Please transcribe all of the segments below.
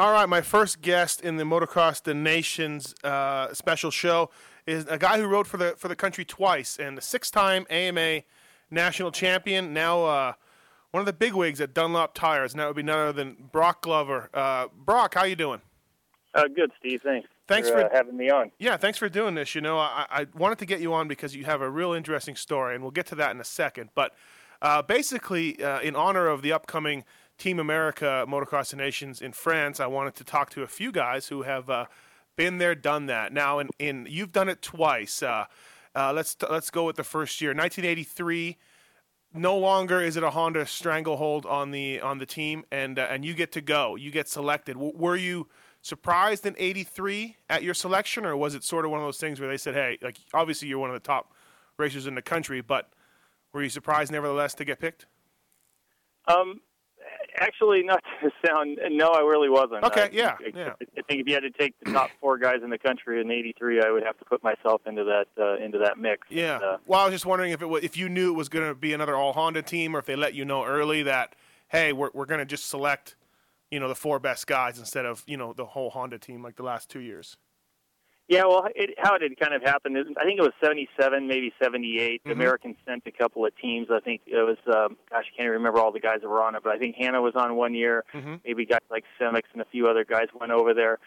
All right, my first guest in the Motocross the Nation's special show is a guy who rode for the country twice and a six-time AMA national champion. Now one of the bigwigs at Dunlop Tires, and that would be none other than Brock Glover. Brock, how you doing? Good, Steve. Thanks for having me on. Yeah, thanks for doing this. You know, I wanted to get you on because you have a real interesting story, and we'll get to that in a second. But basically, in honor of the upcoming Team America Motocross the Nations in France, I wanted to talk to a few guys who have been there, done that. Now, in you've done it twice. Let's go with the first year, 1983. No longer is it a Honda stranglehold on the team, and you get to go. You get selected. Were you surprised in '83 at your selection, or was it sort of one of those things where they said, "Hey, like obviously you're one of the top racers in the country," but were you surprised nevertheless to get picked? Actually, not to sound, no, I really wasn't. Okay, I think if you had to take the top four guys in the country in '83, I would have to put myself into that mix. Yeah. Well, I was just wondering if you knew it was going to be another all Honda team, or if they let you know early that, hey, we're going to just select, you know, the four best guys instead of, you know, the whole Honda team like the last 2 years. Yeah, well, how it had kind of happened is, I think it was 77, maybe 78. The Americans sent a couple of teams. I think it was, I can't remember all the guys that were on it, but I think Hannah was on 1 year. Mm-hmm. Maybe guys like Semix and a few other guys went over there.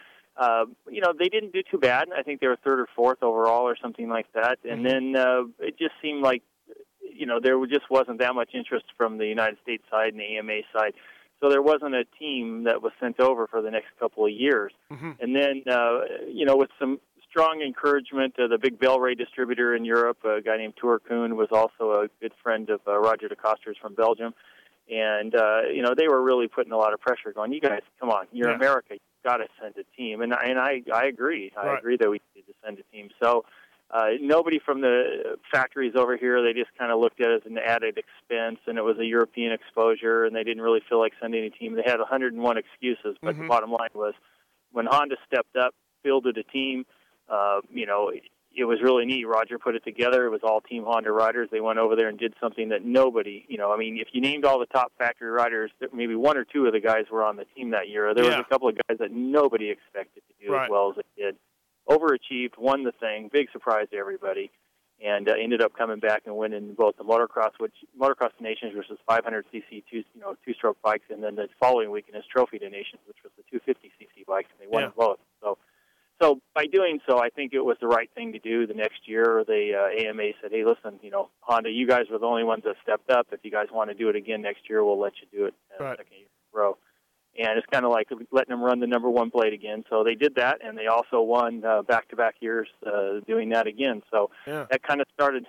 You know, they didn't do too bad. I think they were third or fourth overall or something like that. And then it just seemed like, you know, there just wasn't that much interest from the United States side and the AMA side. So there wasn't a team that was sent over for the next couple of years. Mm-hmm. And then, you know, with some strong encouragement. The big Bellray distributor in Europe, a guy named Tour Kuhn, was also a good friend of Roger DeCoster's from Belgium. And, you know, they were really putting a lot of pressure going, you guys, come on, you're America, you've got to send a team. And I agree. Right. I agree that we need to send a team. So nobody from the factories over here, they just kind of looked at it as an added expense, and it was a European exposure, and they didn't really feel like sending a team. They had 101 excuses, but the bottom line was when Honda stepped up, fielded a team, you know, it was really neat. Roger put it together. It was all Team Honda riders. They went over there and did something that nobody, you know, I mean, if you named all the top factory riders, maybe one or two of the guys were on the team that year. There was a couple of guys that nobody expected to do as well as they did. Overachieved, won the thing, big surprise to everybody, and ended up coming back and winning both the Motocross the Nations, which was 500cc two-stroke bikes, and then the following week in his Trophy to Nations, which was the 250cc bikes, and they won both. So by doing so, I think it was the right thing to do. The next year, the AMA said, hey, listen, you know, Honda, you guys were the only ones that stepped up. If you guys want to do it again next year, we'll let you do it second year in a row. And it's kind of like letting them run the number one plate again. So they did that, and they also won back-to-back years doing that again. So that kind of started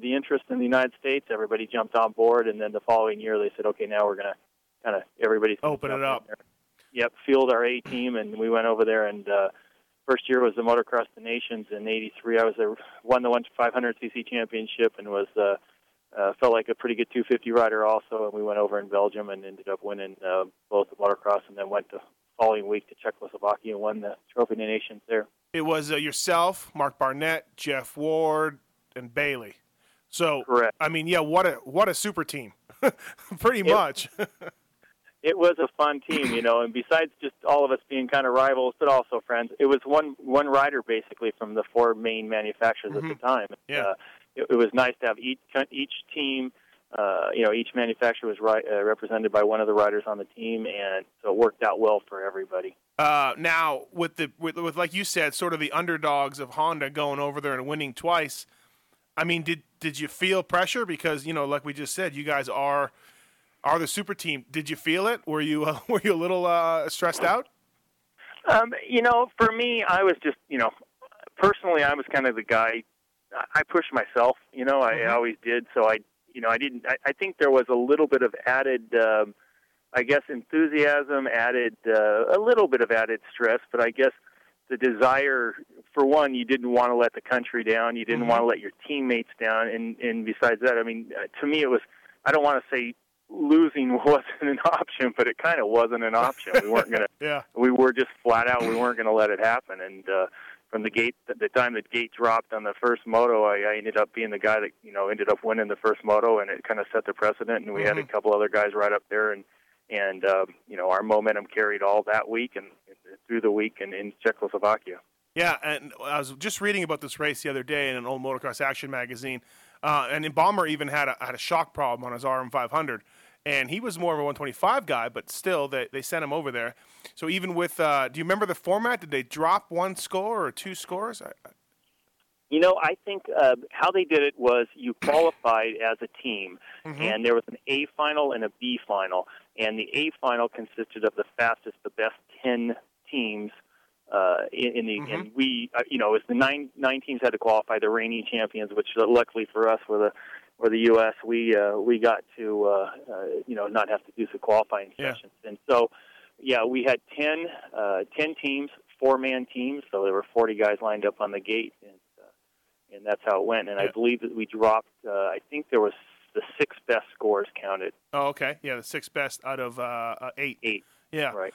the interest in the United States. Everybody jumped on board, and then the following year they said, okay, now we're going to kind of everybody's gonna open it up. Yep, field our A team, and we went over there and first year was the Motocross the Nations in '83. I won the 500cc championship and was felt like a pretty good 250 rider also. And we went over in Belgium and ended up winning both the motocross, and then went the following week to Czechoslovakia and won the Trophy to Nations there. It was yourself, Mark Barnett, Jeff Ward, and Bailey. So correct. I mean, yeah, what a super team, pretty much. It was a fun team, you know, and besides just all of us being kind of rivals, but also friends, it was one rider basically from the four main manufacturers at the time. Yeah. It was nice to have each team, you know, each manufacturer was represented by one of the riders on the team, and so it worked out well for everybody. Now, with like you said, sort of the underdogs of Honda going over there and winning twice, I mean, did you feel pressure? Because, you know, like we just said, you guys are the super team. Did you feel it? Were you a little stressed out? You know, for me, I was just, you know, personally, I was kind of the guy. I pushed myself. You know, I always did. So I think there was a little bit of added, I guess, enthusiasm, added a little bit of added stress. But I guess the desire, for one, you didn't want to let the country down. You didn't want to let your teammates down. And besides that, I mean, to me, it was. I don't want to say losing wasn't an option, but it kind of wasn't an option. We weren't going to we were just flat out, we weren't going to let it happen. And from the time the gate dropped on the first moto, I ended up being the guy that, you know, ended up winning the first moto, and it kind of set the precedent, and we had a couple other guys right up there and And, you know, our momentum carried all that week and through the week and in Czechoslovakia. Yeah, and I was just reading about this race the other day in an old Motocross Action magazine, and Bomber even had a shock problem on his RM500, and he was more of a 125 guy, but still they sent him over there. So even with, do you remember the format? Did they drop one score or two scores? You know, I think how they did it was you qualified as a team, mm-hmm. and there was an A final and a B final, and the A final consisted of the fastest, the best 10 teams. Mm-hmm. and we, you know, it was the nine teams had to qualify. The reigning champions, which luckily for us were the U.S. We got to you know, not have to do some qualifying sessions. And so, yeah, we had 10 teams, 4-man teams. So there were 40 guys lined up on the gate, and that's how it went. And I believe that we dropped. I think there was the 6 best scores counted. Oh, okay, yeah, the 6 best out of 8. 8. Yeah. Right.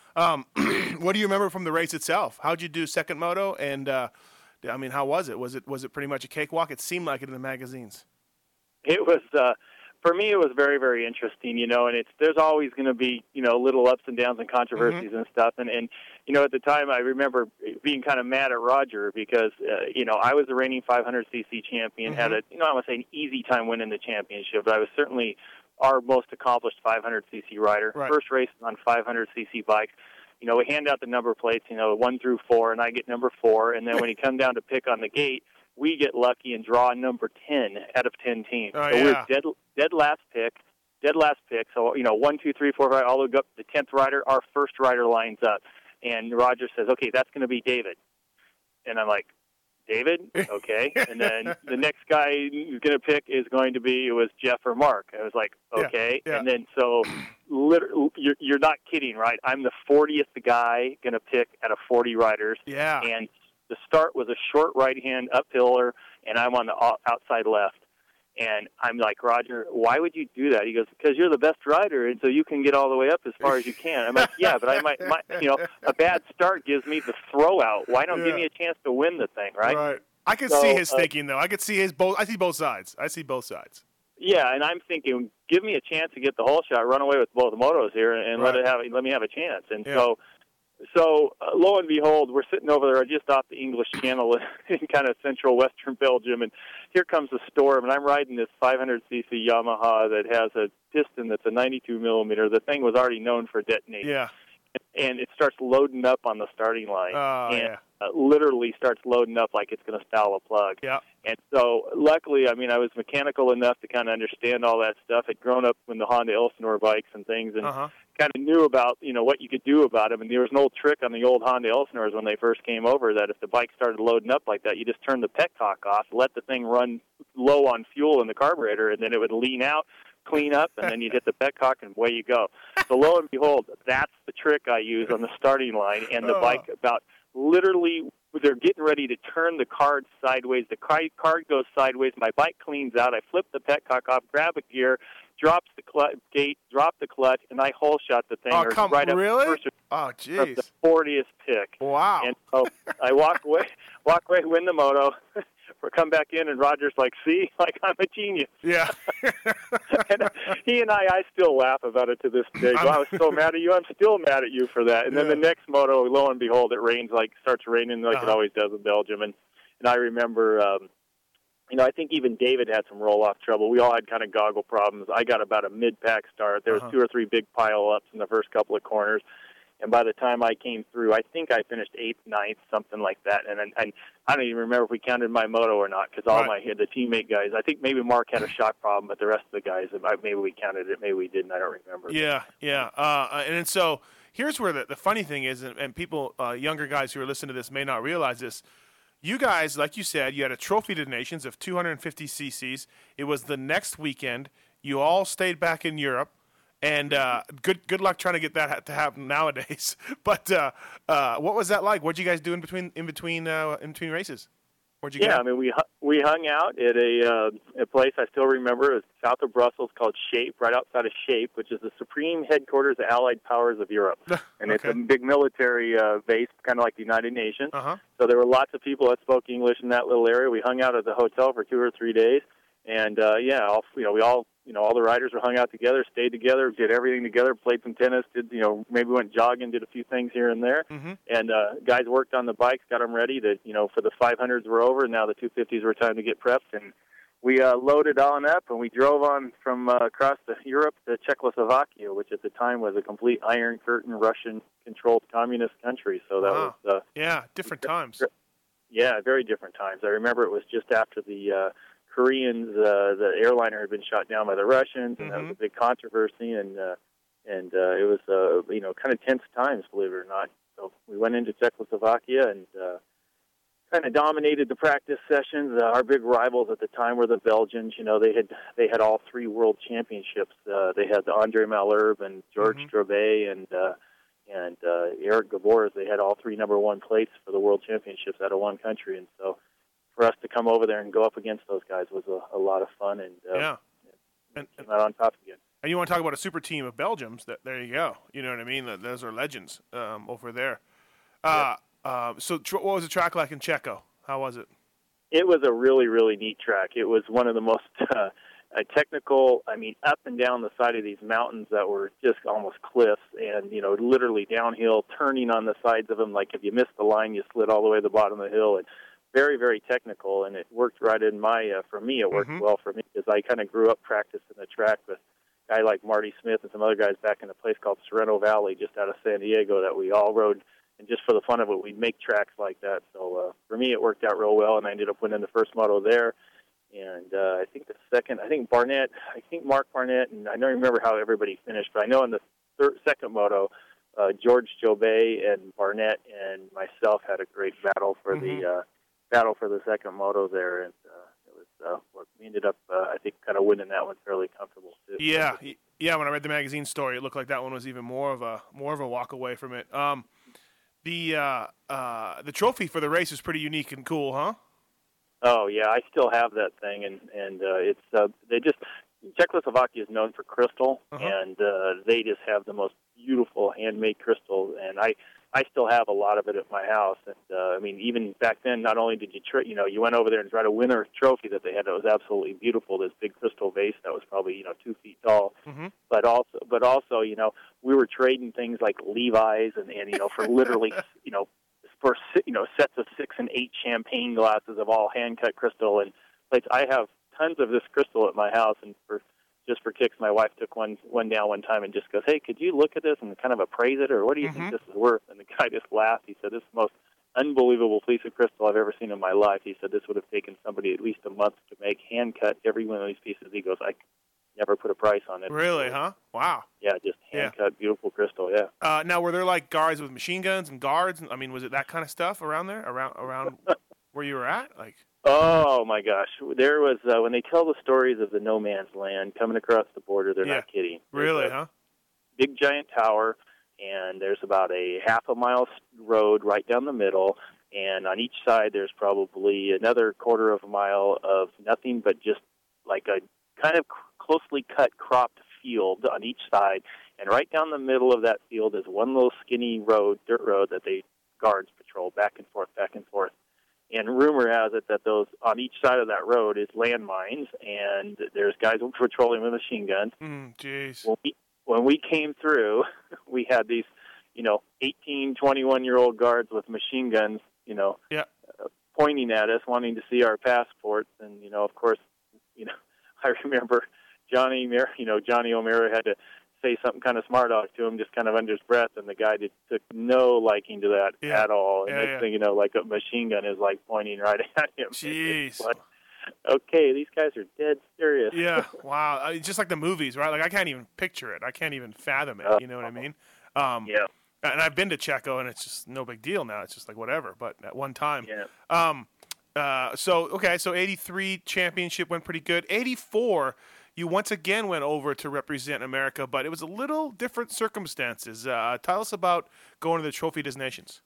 What do you remember from the race itself? How'd you do second moto? And I mean, how was it? Was it pretty much a cakewalk? It seemed like it in the magazines. It was for me. It was very, very interesting, you know. And there's always going to be, you know, little ups and downs and controversies mm-hmm. and stuff. And you know, at the time, I remember being kind of mad at Roger because you know, I was the reigning 500cc champion, mm-hmm. had a, you know, I want to say an easy time winning the championship, but I was certainly our most accomplished 500cc rider, right. First race on 500cc bikes. You know, we hand out the number plates, you know, 1 through 4, and I get number 4. And then when you come down to pick on the gate, we get lucky and draw number 10 out of 10 teams. Oh, so yeah. We're dead last pick. So, you know, 1, 2, 3, 4, 5, all the way up to the 10th rider. Our first rider lines up. And Roger says, okay, that's going to be David. And I'm like, David, okay, and then the next guy you're going to pick is going to be, it was Jeff or Mark. I was like, okay, yeah. And then so literally, you're not kidding, right? I'm the 40th guy going to pick out of 40 riders, yeah. And the start was a short right-hand uphiller, and I'm on the outside left. And I'm like, Roger, why would you do that? He goes, because you're the best rider, and so you can get all the way up as far as you can. I'm like, yeah, but I might, you know, a bad start gives me the throwout. Why don't give me a chance to win the thing, right? Right. I can see his thinking, though. I could see his both. I see both sides. Yeah, and I'm thinking, give me a chance to get the whole shot, run away with both motos here, and right. let me have a chance. And so lo and behold, we're sitting over there just off the English Channel in kind of central western Belgium, and here comes the storm, and I'm riding this 500cc Yamaha that has a piston that's a 92 millimeter. The thing was already known for detonating. Yeah. And it starts loading up on the starting line. Literally starts loading up like it's going to foul a plug. Yeah. And so luckily, I mean, I was mechanical enough to kind of understand all that stuff. I'd grown up with the Honda Elsinore bikes and things, and uh-huh. kind of knew about, you know, what you could do about them. And there was an old trick on the old Honda Elsinores when they first came over that if the bike started loading up like that, you just turned the petcock off, let the thing run low on fuel in the carburetor, and then it would lean out, clean up, and then you'd hit the petcock, and away you go. So lo and behold, that's the trick I use on the starting line, and the bike about literally they're getting ready to turn the card sideways. The card goes sideways. My bike cleans out. I flip the petcock off, grab a gear, drops the gate, drop the clutch, and I hole shot the thing. Oh, come right really? Up first oh, jeez. The 40th pick. Wow. And so I walk away, win the moto, or come back in, and Roger's like, see, like I'm a genius. Yeah. And he and I still laugh about it to this day. Well, I was so mad at you. I'm still mad at you for that. And then the next moto, lo and behold, it rains, like starts raining like it always does in Belgium. And I remember, you know, I think even David had some roll-off trouble. We all had kind of goggle problems. I got about a mid-pack start. There was 2 or 3 big pile-ups in the first couple of corners. And by the time I came through, I think I finished 8th, 9th, something like that. And I don't even remember if we counted my moto or not because all the teammate guys, I think maybe Mark had a shock problem, but the rest of the guys, maybe we counted it, maybe we didn't, I don't remember. Yeah. And so here's where the funny thing is, and people, younger guys who are listening to this may not realize this. You guys, like you said, you had a trophy to the nations of 250 cc's. It was the next weekend. You all stayed back in Europe. And good luck trying to get that to happen nowadays. But what was that like? What did you guys do in between races? Where'd you go? I mean, we hung out at a place I still remember. It was south of Brussels called Shape, right outside of Shape, which is the supreme headquarters of Allied Powers of Europe. And it's a big military base, kind of like the United Nations. Uh-huh. So there were lots of people that spoke English in that little area. We hung out at the hotel for 2 or 3 days. And, we all you know, all the riders were hung out together, stayed together, did everything together, played some tennis, did, you know, maybe went jogging, did a few things here and there. Mm-hmm. And guys worked on the bikes, got them ready to, you know, for the 500s were over, and now the 250s were time to get prepped. And we loaded on up, and we drove on from across the Europe to Czechoslovakia, which at the time was a complete Iron Curtain, Russian-controlled communist country. So that wow. was... yeah, different times. Yeah, very different times. I remember it was just after the... Koreans, the airliner had been shot down by the Russians, and that was a big controversy, and it was, you know, kind of tense times, believe it or not. So we went into Czechoslovakia and kind of dominated the practice sessions. Our big rivals at the time were the Belgians. You know, they had all three world championships. They had the Andre Malherbe and George Drouet and Eric Geboers. They had all three number one plates for the world championships out of one country, and so for us to come over there and go up against those guys was a lot of fun, and and came out on top again. And you want to talk about a super team of Belgians? There you go. You know what I mean? Those are legends over there. Yep. So what was the track like in Checo? How was it? It was a really, really neat track. It was one of the most technical, I mean, up and down the side of these mountains that were just almost cliffs, and, you know, literally downhill, turning on the sides of them. Like if you missed the line, you slid all the way to the bottom of the hill, and very, very technical, and it worked right in my, for me, it worked well for me, because I kind of grew up practicing the track with a guy like Marty Smith and some other guys back in a place called Sereno Valley, just out of San Diego, that we all rode, and just for the fun of it, we'd make tracks like that. So for me, it worked out real well, and I ended up winning the first moto there, and I think the second, I think Mark Barnett, and I don't remember how everybody finished, but I know in the second moto, George Jobay and Barnett and myself had a great battle for the second moto there, and we ended up, I think, kind of winning that one fairly comfortable too. Yeah. When I read the magazine story, it looked like that one was even more of a walk away from it. The trophy for the race is pretty unique and cool, huh? Oh yeah, I still have that thing, and it's they just Czechoslovakia is known for crystal, and they just have the most beautiful handmade crystal, and I still have a lot of it at my house, and I mean, even back then, not only did you, you went over there and tried a winner trophy that they had that was absolutely beautiful, this big crystal vase that was probably 2 feet tall, but also, you know, we were trading things like Levi's and for literally, for sets of 6 and 8 champagne glasses of all hand cut crystal, and plates. I have tons of this crystal at my house, and for. Just for kicks, my wife took one down one time and just goes, "Hey, could you look at this and kind of appraise it, or what do you think this is worth?" And the guy just laughed. He said, "This is the most unbelievable piece of crystal I've ever seen in my life." He said, "This would have taken somebody at least a month to make, hand cut every one of these pieces." He goes, "I never put a price on it." Really, huh? Wow. Yeah, just hand cut, beautiful crystal. Yeah. Now, were there like guys with machine guns and guards? I mean, was it that kind of stuff around there, around where you were at, like? Oh, my gosh. There was, when they tell the stories of the no man's land coming across the border, they're not kidding. Really, huh? Big, giant tower, and there's about a half a mile road right down the middle, and on each side there's probably another quarter of a mile of nothing but just like a kind of closely cut, cropped field on each side, and right down the middle of that field is one little skinny road, dirt road, that they guards patrol back and forth. And rumor has it that those on each side of that road is landmines, and there's guys patrolling with machine guns. Jeez. When we came through, we had these, 18, 21-year-old guards with machine guns, pointing at us, wanting to see our passports. And, of course, I remember Johnny O'Meara had to say something kind of smart aleck to him, just kind of under his breath, and the guy took no liking to that at all. And next thing you know, like a machine gun is like pointing right at him. Jeez. Like, okay, these guys are dead serious. Yeah, wow. It's just like the movies, right? Like I can't even picture it. I can't even fathom it. You know what I mean? Yeah. And I've been to Checo, and it's just no big deal now. It's just like whatever. But at one time, So 83 championship went pretty good. 84. You once again went over to represent America, but it was a little different circumstances. Tell us about going to the Trophy des Nations.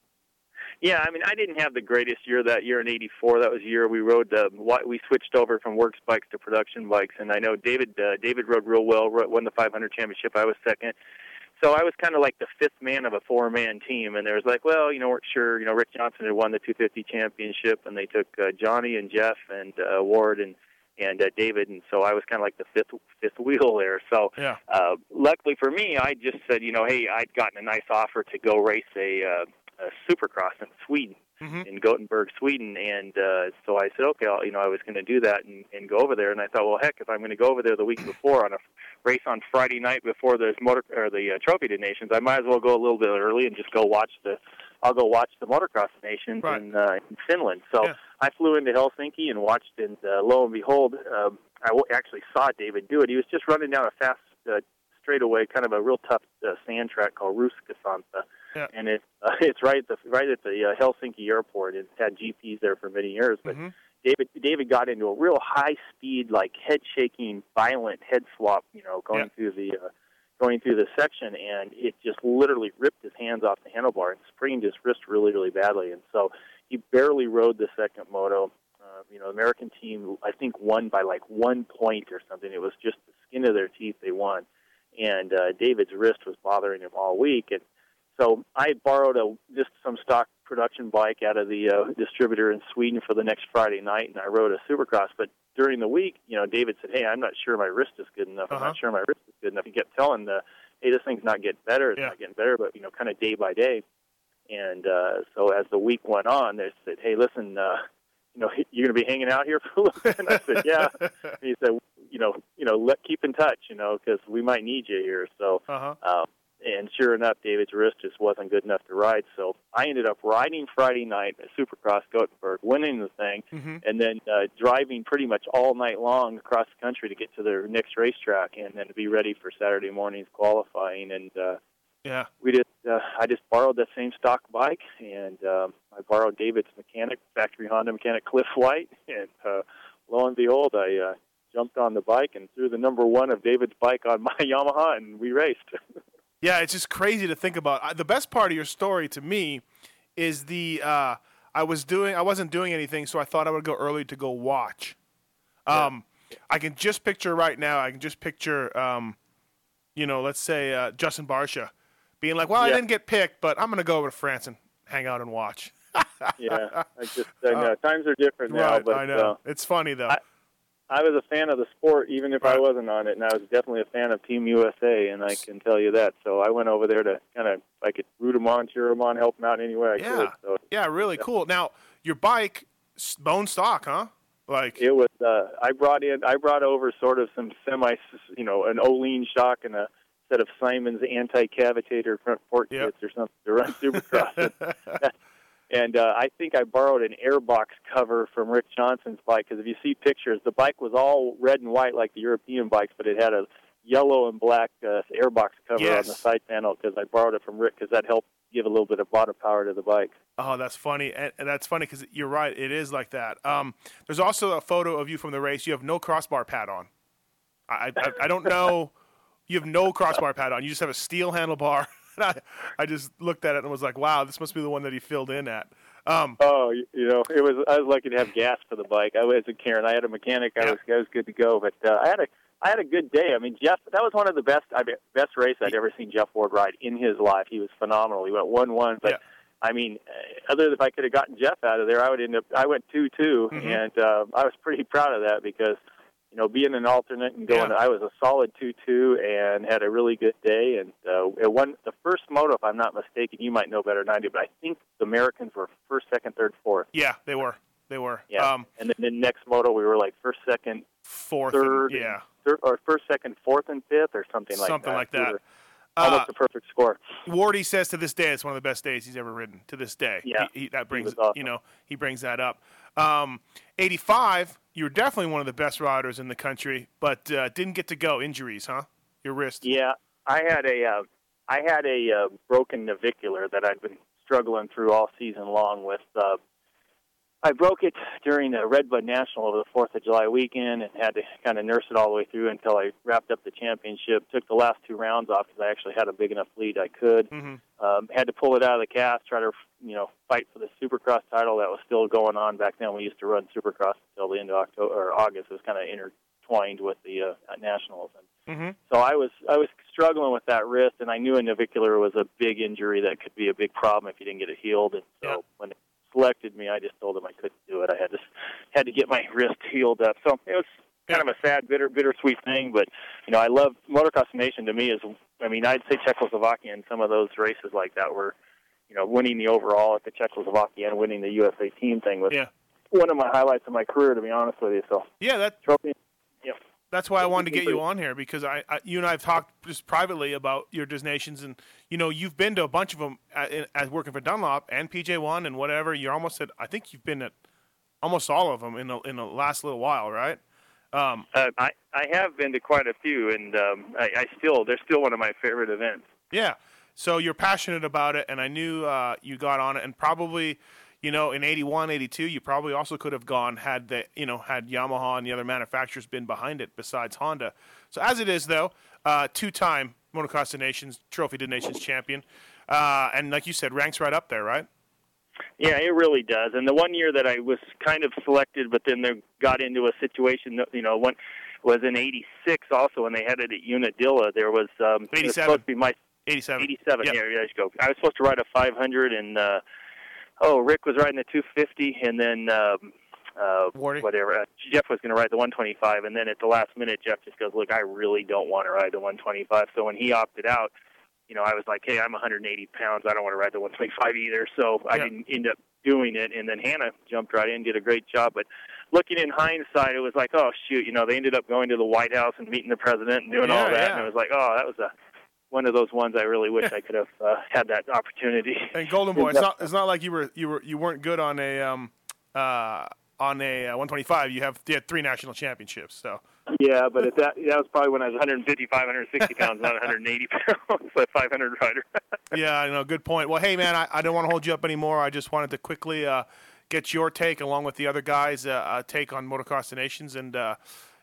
Yeah, I mean, I didn't have the greatest year that year in '84. That was the year we rode we switched over from works bikes to production bikes, and I know David rode real well, won the 500 championship. I was second. So I was kind of like the fifth man of a four-man team, and there was like, well, weren't sure. Rick Johnson had won the 250 championship, and they took Johnny and Jeff and Ward and and David, and so I was kind of like the fifth wheel there. So yeah. Luckily for me, I just said, you know, hey, I'd gotten a nice offer to go race a Supercross in Sweden, mm-hmm. in Gothenburg, Sweden, and so I said, okay, I was going to do that and go over there. And I thought, well, heck, if I'm going to go over there the week before on a race on Friday night before there's the Trophy of Nations, I might as well go a little bit early and just go watch the Motocross Nations right. in Finland. So yeah. I flew into Helsinki and watched, and lo and behold, I actually saw David do it. He was just running down a fast straightaway, kind of a real tough sand track called Ruskasanta. Yeah. And it's right at the Helsinki airport. It's had GPs there for many years. But mm-hmm. David got into a real high-speed, like head-shaking, violent head swap, going yeah. through the section, and it just literally ripped his hands off the handlebar and sprained his wrist really, really badly. And so he barely rode the second moto. American team, I think, won by like 1 point or something. It was just the skin of their teeth they won. And David's wrist was bothering him all week. And so I borrowed some stock production bike out of the distributor in Sweden for the next Friday night, and I rode a Supercross. But during the week, David said, hey, I'm not sure my wrist is good enough. Uh-huh. I'm not sure my wrist is good enough. He kept telling hey, this thing's not getting better. It's yeah. not getting better, but, kind of day by day. And so as the week went on, they said, hey, listen, you're going to be hanging out here for a little bit? And I said, yeah. And he said, keep in touch, because we might need you here. So, uh-huh. And sure enough, David's wrist just wasn't good enough to ride. So I ended up riding Friday night at Supercross Gothenburg, winning the thing, mm-hmm. and then driving pretty much all night long across the country to get to their next racetrack and then to be ready for Saturday morning's qualifying. And yeah, I just borrowed that same stock bike, and I borrowed David's mechanic, factory Honda mechanic Cliff White, and lo and behold, I jumped on the bike and threw the number one of David's bike on my Yamaha, and we raced. Yeah, it's just crazy to think about. The best part of your story to me is I wasn't doing anything, so I thought I would go early to go watch. Yeah. I can just picture right now. I can just picture, let's say Justin Barsha being like, "Well, yeah. I didn't get picked, but I'm going to go over to France and hang out and watch." Yeah, I know times are different now, right, but I know it's funny though. I was a fan of the sport, even if I wasn't on it, and I was definitely a fan of Team USA, and I can tell you that. So I went over there to kind of, I could root them on, cheer them on, help them out in any way I could. So, really cool. Now, your bike, bone stock, huh? Like it was. I brought over sort of some semi, an Olean shock and a set of Simon's anti-cavitator front fork kits or something to run Supercross. And I think I borrowed an airbox cover from Rick Johnson's bike, because if you see pictures, the bike was all red and white like the European bikes, but it had a yellow and black airbox cover on the side panel, because I borrowed it from Rick, because that helped give a little bit of bottom power to the bike. Oh, that's funny. And that's funny because you're right. It is like that. There's also a photo of you from the race. You have no crossbar pad on. I don't know. You have no crossbar pad on. You just have a steel handlebar. I just looked at it and was like, wow, this must be the one that he filled in at. I was lucky to have gas for the bike. I wasn't caring. I had a mechanic. I was good to go. But I had a good day. I mean, Jeff, that was one of the best race I'd ever seen Jeff Ward ride in his life. He was phenomenal. He went 1-1. But, yeah. I mean, if I could have gotten Jeff out of there, I went 2-2. Mm-hmm. And I was pretty proud of that because, being an alternate and going, I was a solid 2-2 and had a really good day. And the first moto, if I'm not mistaken, you might know better than I do, but I think the Americans were first, second, third, fourth. Yeah, they were. Yeah. And then the next moto, we were like first, second, fourth, third, and, third, or first, second, fourth, and fifth, or something like that. Something like that. Almost a perfect score. Wardy says to this day, it's one of the best days he's ever ridden. To this day, yeah, awesome. He brings that up. 85. You were definitely one of the best riders in the country, but didn't get to go. Injuries, huh? Your wrist. Yeah, I had a broken navicular that I'd been struggling through all season long with. I broke it during the Red Bud National over the 4th of July weekend and had to kind of nurse it all the way through until I wrapped up the championship, took the last two rounds off because I actually had a big enough lead I could. Mm-hmm. Had to pull it out of the cast, try to, fight for the Supercross title that was still going on. Back then we used to run Supercross until the end of October or August. It was kind of intertwined with the Nationals. Mm-hmm. So I was struggling with that wrist, and I knew a navicular was a big injury that could be a big problem if you didn't get it healed. And so when it selected me, I just told them I couldn't do it. I had to get my wrist healed up. So it was kind of a sad, bittersweet thing. But, you know, I love Motocross Nation. To me, is, I mean, I'd say Czechoslovakia and some of those races like that were, you know, winning the overall at the Czechoslovakia and winning the USA team thing was one of my highlights of my career, to be honest with you. So that's why I wanted to get you on here, because I you and I have talked just privately about your Disnations, and you know you've been to a bunch of them at working for Dunlop and PJ1 and whatever. You're almost at, I think you've been at almost all of them in the last little while, right? I have been to quite a few, and they're still one of my favorite events. Yeah. So you're passionate about it, and I knew you got on it, and probably, you know, in 81, 82, you probably also could have gone had Yamaha and the other manufacturers been behind it besides Honda. So as it is, though, two-time Motocross de Nations, Trophy de Nations champion, and like you said, ranks right up there, right? Yeah, it really does. And the one year that I was kind of selected, but then they got into a situation, you know, one was in 86 also, and they had it at Unadilla. There was 87. It was supposed to be my 87. 87, yep. Yeah, there you go. I was supposed to ride a 500, and Rick was riding the 250, and then Jeff was going to ride the 125, and then at the last minute, Jeff just goes, "Look, I really don't want to ride the 125." So when he opted out, you know, I was like, "Hey, I'm 180 pounds. I don't want to ride the 125 either." So I didn't end up doing it, and then Hannah jumped right in, did a great job. But looking in hindsight, it was like, "Oh shoot," you know, they ended up going to the White House and meeting the president and doing all that, and it was like, "Oh, that was a." One of those ones I really wish I could have had that opportunity. And Golden Boy, it's not like you weren't good on a 125. You had three national championships. So yeah, but that was probably when I was 155, 160 pounds, not 180 pounds, but 500 rider. Yeah, I know. Good point. Well, hey man, I don't want to hold you up anymore. I just wanted to quickly get your take along with the other guys' take on Motocross de Nations, and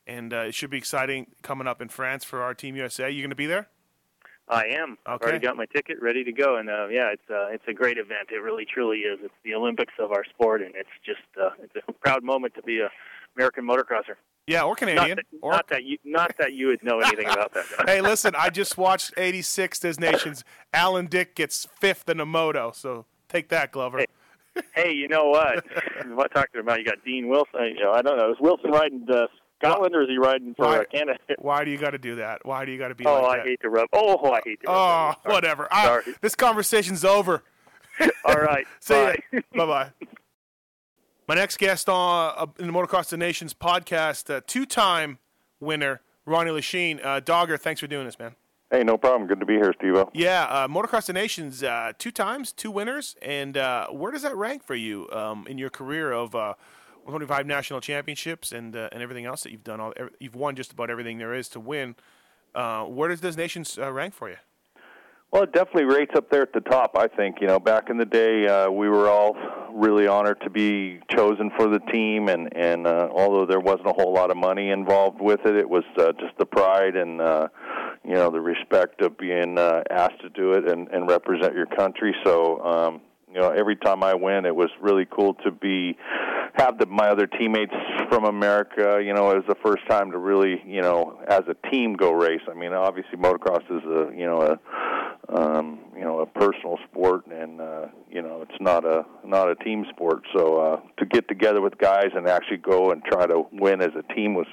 it should be exciting coming up in France for our Team USA. You going to be there? I am. Okay. I've already got my ticket ready to go, and it's a great event. It really, truly is. It's the Olympics of our sport, and it's just it's a proud moment to be an American motocrosser. Yeah, or Canadian. Not that you would know anything about that. Hey, listen, I just watched 86 Des Nations. Alan Dick gets fifth in a moto, so take that, Glover. Hey, you know what? What I'm talking about, you got Dean Wilson. You know, I don't know. Is Wilson riding the Scotland, or is he riding for Canada? Why do you got to do that? Why do you got to be like that? I hate to rub. Oh, whatever. This conversation's over. All right. See you. Bye-bye. My next guest in the Motocross de Nations podcast, two-time winner, Ronnie Lechien. Dogger, thanks for doing this, man. Hey, no problem. Good to be here, Steve-O. Yeah, Motocross de Nations, two times, two winners. And where does that rank for you in your career of 125 national championships and everything else that you've done? You've won just about everything there is to win. Where does Des Nations rank for you? Well, it definitely rates up there at the top, I think. You know, back in the day, we were all really honored to be chosen for the team, and although there wasn't a whole lot of money involved with it, it was just the pride and, you know, the respect of being asked to do it and represent your country. So, you know, every time I win, it was really cool to have my other teammates from America. You know, it was the first time to really, you know, as a team go race. I mean, obviously, motocross is a personal sport, and you know, it's not a team sport. So to get together with guys and actually go and try to win as a team was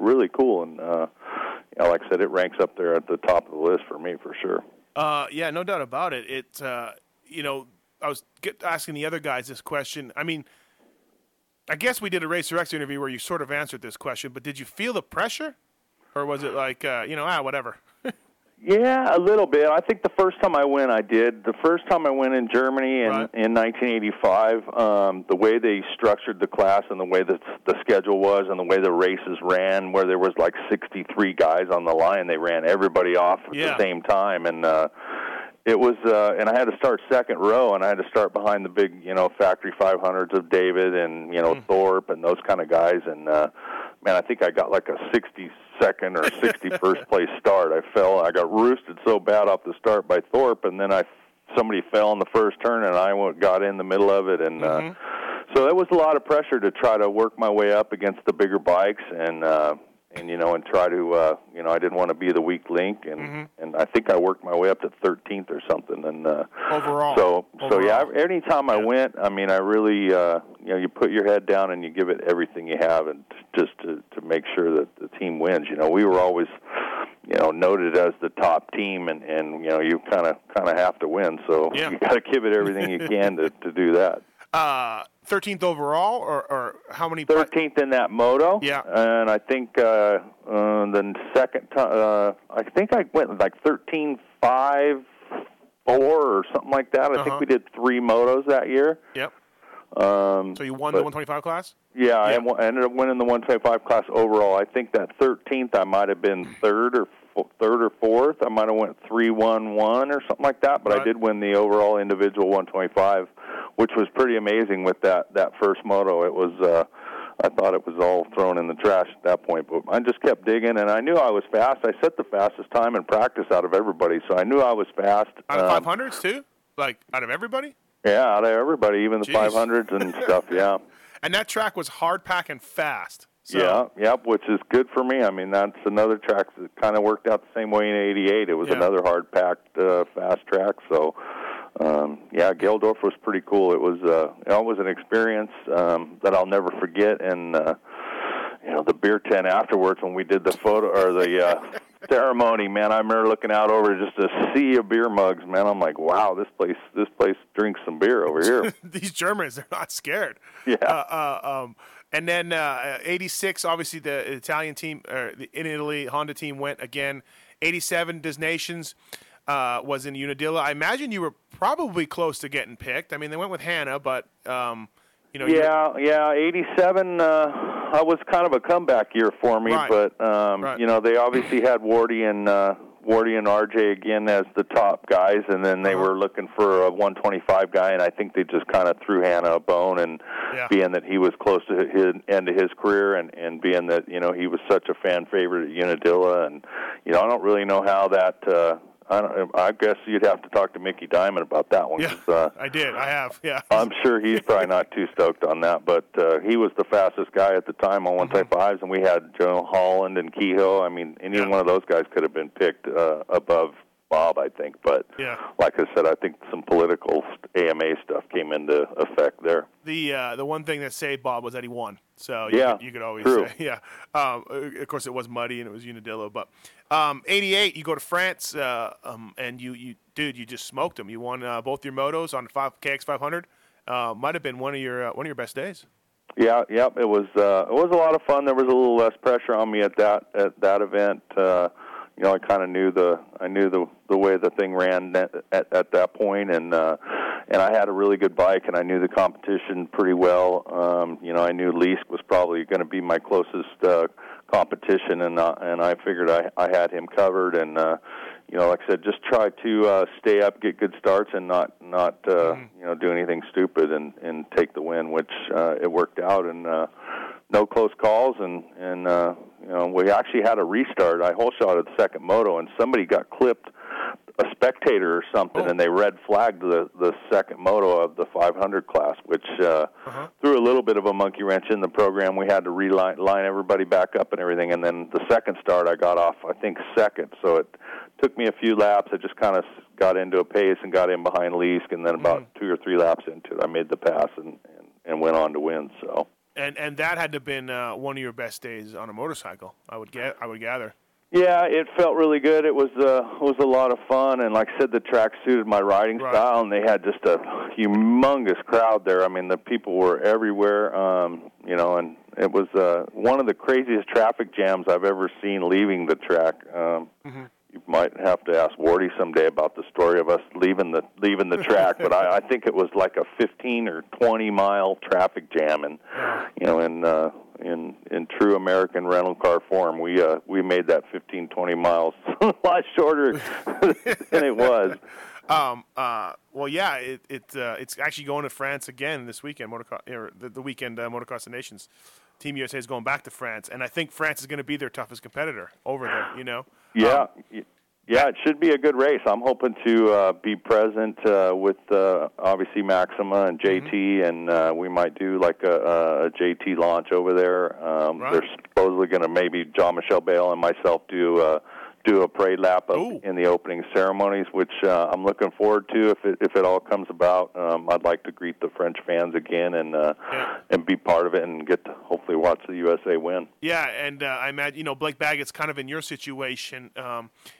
really cool. And you know, like I said, it ranks up there at the top of the list for me for sure. Yeah, no doubt about it. It you know, I was asking the other guys this question. I mean, I guess we did a Racer X interview where you sort of answered this question, but did you feel the pressure? Or was it like, you know, whatever? Yeah, a little bit. I think the first time I went, I did. The first time I went in Germany in 1985, the way they structured the class and the way that the schedule was and the way the races ran, where there was like 63 guys on the line, they ran everybody off at the same time. And, it was, and I had to start second row, and I had to start behind the big, you know, factory 500s of David and, you know, Thorpe and those kind of guys. And, man, I think I got like a 62nd or 61st place start. I got roosted so bad off the start by Thorpe, and then somebody fell in the first turn, and I got in the middle of it. And so it was a lot of pressure to try to work my way up against the bigger bikes and you know, and try to, you know, I didn't want to be the weak link, and I think I worked my way up to 13th or something. And overall, so yeah, any time I went, I mean, I really, you know, you put your head down and you give it everything you have, and just to make sure that the team wins. You know, we were always, you know, noted as the top team, and you know, you kind of have to win, so yeah. You got to give it everything you can to do that. 13th overall, or how many? 13th in that moto. Yeah. And I think the second time, I think I went like 13.54 or something like that. I think we did 3 motos that year. Yep. So you won the 125 class? Yeah, yep. I ended up winning the 125 class overall. I think that 13th, I might have been third or fourth. I might have went 3-1-1 or something like that, but right. I did win the overall individual 125, which was pretty amazing with that first moto. It was, I thought it was all thrown in the trash at that point, but I just kept digging, and I knew I was fast. I set the fastest time in practice out of everybody, so I knew I was fast. Out of 500s too? Like, out of everybody? Yeah, out of everybody, even the 500s and stuff, yeah. And that track was hard-pack and fast. So. Yeah, which is good for me. I mean, that's another track that kind of worked out the same way in 88. It was another hard-packed, fast track. So, Geldorf was pretty cool. It was always an experience that I'll never forget. And, you know, the beer tent afterwards when we did the photo or the ceremony, man, I remember looking out over just a sea of beer mugs, man. I'm like, wow, this place drinks some beer over here. These Germans, they're not scared. Yeah. And then 86, obviously the Italian team, or in Italy, Honda team went again. 87, Des Nations was in Unadilla. I imagine you were probably close to getting picked. I mean, they went with Hannah, but, you know. Yeah, 87, that was kind of a comeback year for me, right. But, you know, they obviously had Wardy and RJ again as the top guys, and then they were looking for a 125 guy, and I think they just kind of threw Hannah a bone, and being that he was close to his end of his career, and being that, you know, he was such a fan favorite at Unadilla, and, you know, I don't really know how that I guess you'd have to talk to Mickey Diamond about that one. Yeah, I did. I have, yeah. I'm sure he's probably not too stoked on that, but he was the fastest guy at the time on 125s, and we had Joe Holland and Kehoe. I mean, any one of those guys could have been picked above Bob, I think. But like I said, I think some political AMA stuff came into effect there. The one thing that saved Bob was that he won. So you could always say, of course, it was muddy and it was Unadilla, but 88, you go to France, and you just smoked them. You won both your motos on the KX500. Might have been one of your best days. Yeah, it was a lot of fun. There was a little less pressure on me at that event. You know, I kind of knew the way the thing ran at that point, and I had a really good bike, and I knew the competition pretty well. You know, I knew Leisk was probably going to be my closest competition, and I figured I had him covered. And you know, like I said, just try to stay up, get good starts, and not you know, do anything stupid, and take the win, which it worked out. And no close calls, and you know, we actually had a restart. I hole shot at the second moto, and somebody got clipped, a spectator or something, and they red flagged the second moto of the 500 class, which threw a little bit of a monkey wrench in the program. We had to line everybody back up and everything, and then the second start I got off, I think, second, so it took me a few laps. I just kind of got into a pace and got in behind Leisk, and then about 2 or 3 laps into it, I made the pass and went on to win, so... And that had to have been one of your best days on a motorcycle, I would gather. Yeah, it felt really good. It was a lot of fun, and like I said, the track suited my riding style, and they had just a humongous crowd there. I mean, the people were everywhere, you know, and it was one of the craziest traffic jams I've ever seen leaving the track. You might have to ask Wardy someday about the story of us leaving the track, but I think it was like a 15 or 20 mile traffic jam, and you know, in true American rental car form, we made that 15, 20 miles a lot shorter than it was. It's actually going to France again this weekend. The weekend Motocross of Nations, Team USA is going back to France, and I think France is going to be their toughest competitor over there. You know. Yeah, it should be a good race. I'm hoping to be present with obviously Maxima and JT, and we might do like a JT launch over there. They're supposedly going to maybe Jean-Michel Bayle and myself do do a parade lap in the opening ceremonies, which I'm looking forward to. If it all comes about, I'd like to greet the French fans again and be part of it and get to hopefully watch the USA win. Yeah, and I imagine, Blake Baggett's kind of in your situation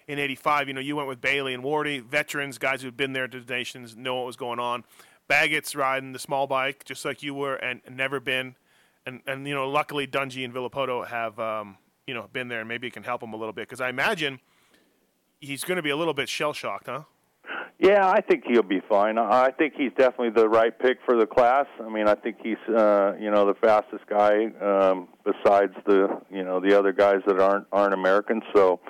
in '85. You went with Bailey and Wardy, veterans, guys who've been there to the nations, know what was going on. Baggett's riding the small bike just like you were and never been. And luckily Dungey and Villopoto have been there, and maybe it can help him a little bit, because I imagine he's going to be a little bit shell-shocked, huh? Yeah, I think he'll be fine. I think he's definitely the right pick for the class. I mean, I think he's, the fastest guy besides the other guys that aren't Americans. So,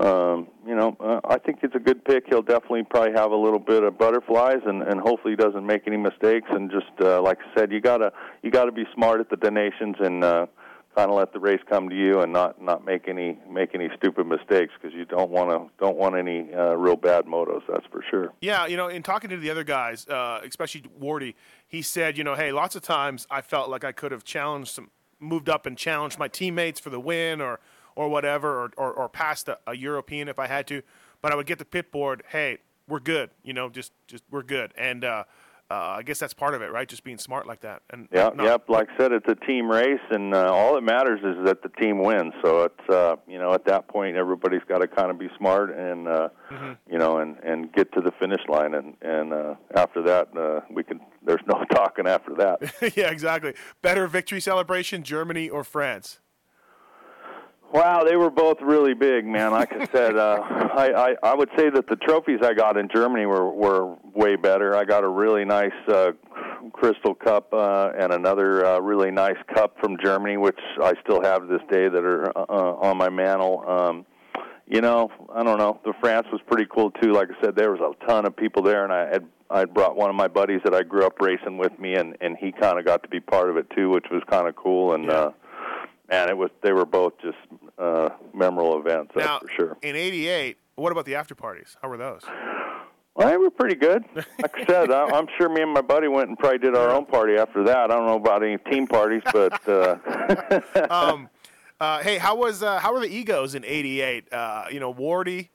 I think it's a good pick. He'll definitely probably have a little bit of butterflies, and hopefully he doesn't make any mistakes. And just like I said, you gotta be smart at the donations and kind of let the race come to you and not make any stupid mistakes, because you don't want any real bad motos, that's for sure. Yeah, in talking to the other guys, especially Wardy, he said, hey, lots of times I felt like I could have moved up and challenged my teammates for the win or whatever, or passed a European if I had to, but I would get the pit board, hey, we're good, just we're good. And I guess that's part of it, right? Just being smart like that. And like I said, it's a team race, and all that matters is that the team wins. So it's at that point, everybody's got to kind of be smart and and get to the finish line, and after that, we can. There's no talking after that. Yeah, exactly. Better victory celebration, Germany or France? Wow, they were both really big, man. Like I said, I would say that the trophies I got in Germany were way better. I got a really nice crystal cup and another really nice cup from Germany, which I still have to this day, that are on my mantle. I don't know. The France was pretty cool too. Like I said, there was a ton of people there, and I'd brought one of my buddies that I grew up racing with me, and he kind of got to be part of it too, which was kind of cool. And man, they were both just memorable events, that's for sure. In '88, what about the after parties? How were those? Well, they were pretty good. Like I said, I'm sure me and my buddy went and probably did our own party after that. I don't know about any team parties, but... hey, how were the egos in '88? Wardy,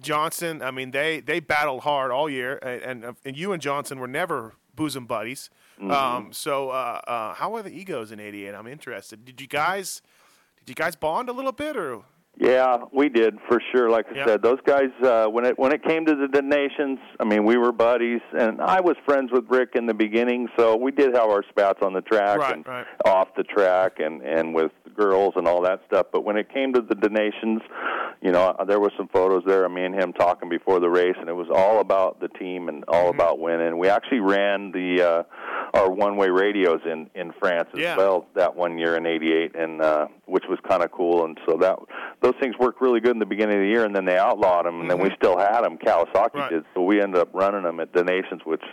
Johnson, I mean, they battled hard all year, and you and Johnson were never bosom buddies. Mm-hmm. So how are the egos in '88? I'm interested. Did you guys bond a little bit, or? Yeah, we did for sure. Like I said, those guys when it came to the donations, I mean, we were buddies, and I was friends with Rick in the beginning, so we did have our spats on the track and off the track, and with girls and all that stuff. But when it came to the donations, there were some photos there of me and him talking before the race, and it was all about the team and all about winning. We actually ran the our one-way radios in France as well that one year in '88, and which was kind of cool. And so those things worked really good in the beginning of the year, and then they outlawed them, and then we still had them. Kawasaki did, so we ended up running them at the nations, which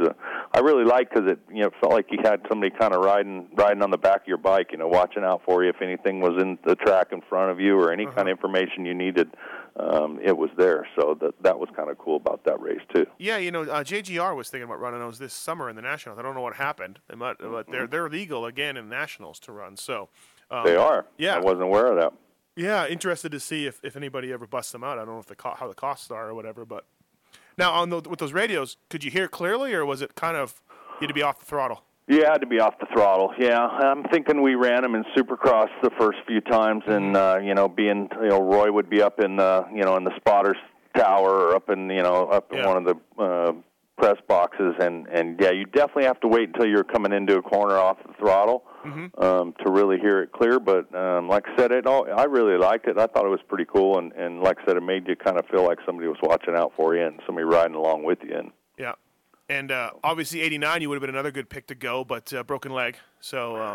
I really liked, because it felt like you had somebody kind of riding on the back of your bike, watching out for you if anything was in the track in front of you, or any kind of information you needed. It was there, so that was kind of cool about that race too. Yeah, JGR was thinking about running those this summer in the nationals. I don't know what happened, but they're legal again in nationals to run. So they are. Yeah, I wasn't aware of that. Yeah, interested to see if anybody ever busts them out. I don't know if how the costs are or whatever. But now with those radios, could you hear clearly, or was it kind of you had to be off the throttle? You had to be off the throttle. Yeah, I'm thinking we ran them in Supercross the first few times, and Roy would be up in the in the spotters tower, or up in one of the press boxes, and yeah, you definitely have to wait until you're coming into a corner off the throttle. Mm-hmm. To really hear it clear, but like I said, I really liked it. I thought it was pretty cool, and like I said, it made you kind of feel like somebody was watching out for you and somebody riding along with you. And obviously, 89, you would have been another good pick to go, but broken leg. So,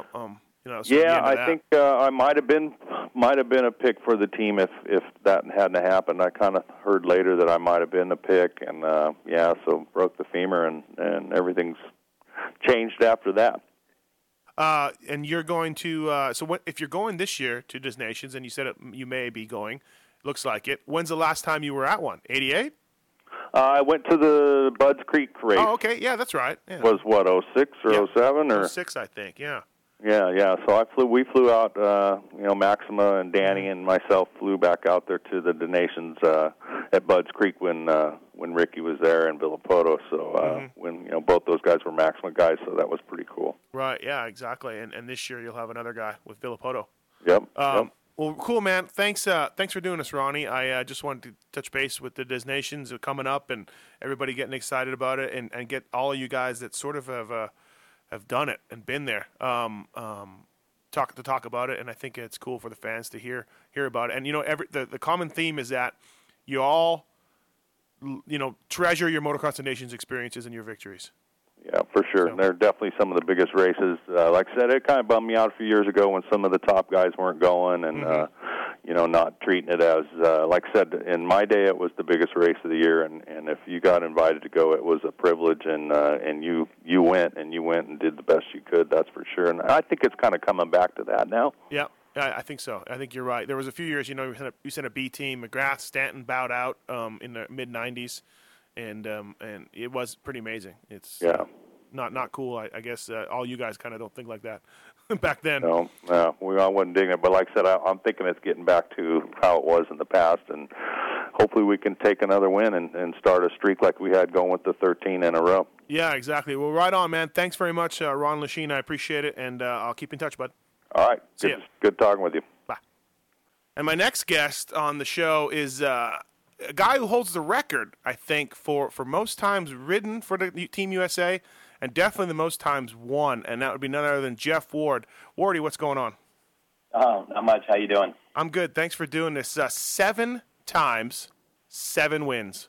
I think I might have been a pick for the team if that hadn't happened. I kind of heard later that I might have been a pick, and so broke the femur, and everything's changed after that. And you're going to if you're going this year to Disney Nations, and you said you may be going, looks like it. When's the last time you were at one? 88? I went to the Bud's Creek race. Oh, okay, yeah, that's right. Yeah. Was what 06 or 07 or 06? I think, yeah. Yeah. So we flew out, Maxima and Danny and myself flew back out there to the donations at Bud's Creek when Ricky was there in Villopoto. So when both those guys were Maxima guys, so that was pretty cool. Right. Yeah. Exactly. And this year you'll have another guy with Villopoto. Yep. Well, cool, man. Thanks for doing this, Ronnie. I just wanted to touch base with the designations coming up and everybody getting excited about it and get all of you guys that sort of have done it and been there, talk about it, and I think it's cool for the fans to hear about it. And the common theme is that you all, treasure your motocross nations experiences and your victories. Yeah, for sure. So. They're definitely some of the biggest races. Like I said, it kind of bummed me out a few years ago when some of the top guys weren't going and not treating it as like I said, in my day it was the biggest race of the year, and if you got invited to go, it was a privilege, and you went and did the best you could. That's for sure. And I think it's kind of coming back to that now. Yeah, I think so. I think you're right. There was a few years, you sent a B team. McGrath, Stanton bowed out in the mid '90s. And it was pretty amazing. It's not cool. I guess all you guys kind of don't think like that back then. No, we all wasn't digging it. But like I said, I'm thinking it's getting back to how it was in the past, and hopefully we can take another win and start a streak like we had going with the 13 in a row. Yeah, exactly. Well, right on, man. Thanks very much, Ron Lechien. I appreciate it, and I'll keep in touch, bud. All right. Good talking with you. Bye. And my next guest on the show is a guy who holds the record, I think, for most times ridden for the Team USA and definitely the most times won, and that would be none other than Jeff Ward. Wardy, what's going on? Oh, not much. How you doing? I'm good. Thanks for doing this. 7 times, 7 wins.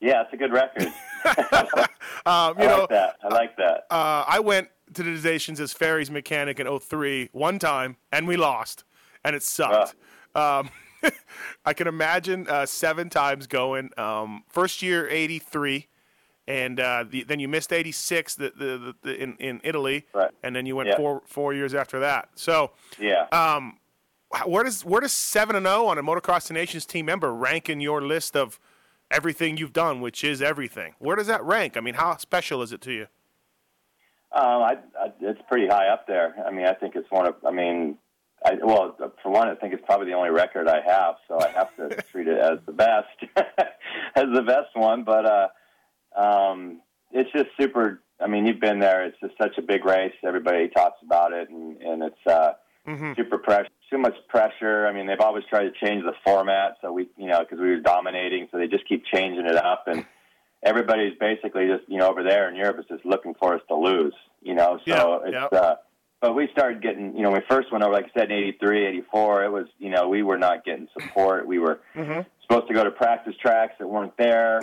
Yeah, it's a good record. I like that. I went to the Designations as Ferry's mechanic in 2003 one time, and we lost, and it sucked. I can imagine 7 times going. First year, 83, and then you missed 86 in Italy, right. And then you went four years after that. So where does 7-0 on a Motocross Nations team member rank in your list of everything you've done, which is everything? Where does that rank? I mean, how special is it to you? It's pretty high up there. I mean, I think it's one of. I mean. For one, I think it's probably the only record I have, so I have to treat it as the best, as the best one. But it's just super. I mean, you've been there. It's just such a big race. Everybody talks about it, and it's super pressure. Too much pressure. I mean, they've always tried to change the format, so we, because we were dominating, so they just keep changing it up, and everybody's basically just, over there in Europe is just looking for us to lose, So but we started getting, when we first went over, like I said, in 83, 84, it was, we were not getting support. We were supposed to go to practice tracks that weren't there.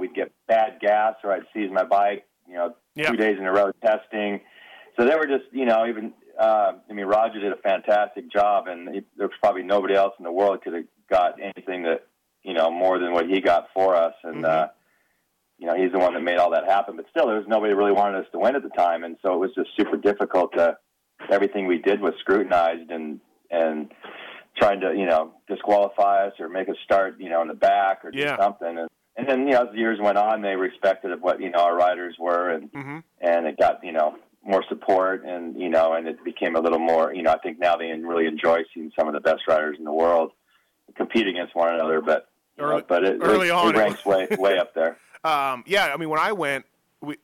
We'd get bad gas or I'd seize my bike, 2 days in a row testing. So they were just, Roger did a fantastic job, and there was probably nobody else in the world could have got anything that, more than what he got for us. And, he's the one that made all that happen. But still, there was nobody really wanted us to win at the time. And so it was just super difficult to. Everything we did was scrutinized and trying to, disqualify us or make us start, in the back or do something. And then, as the years went on, they respected what, our riders were and it got, more support and, and it became a little more, I think now they really enjoy seeing some of the best riders in the world compete against one another. But, it ranks way up there. I mean, when I went,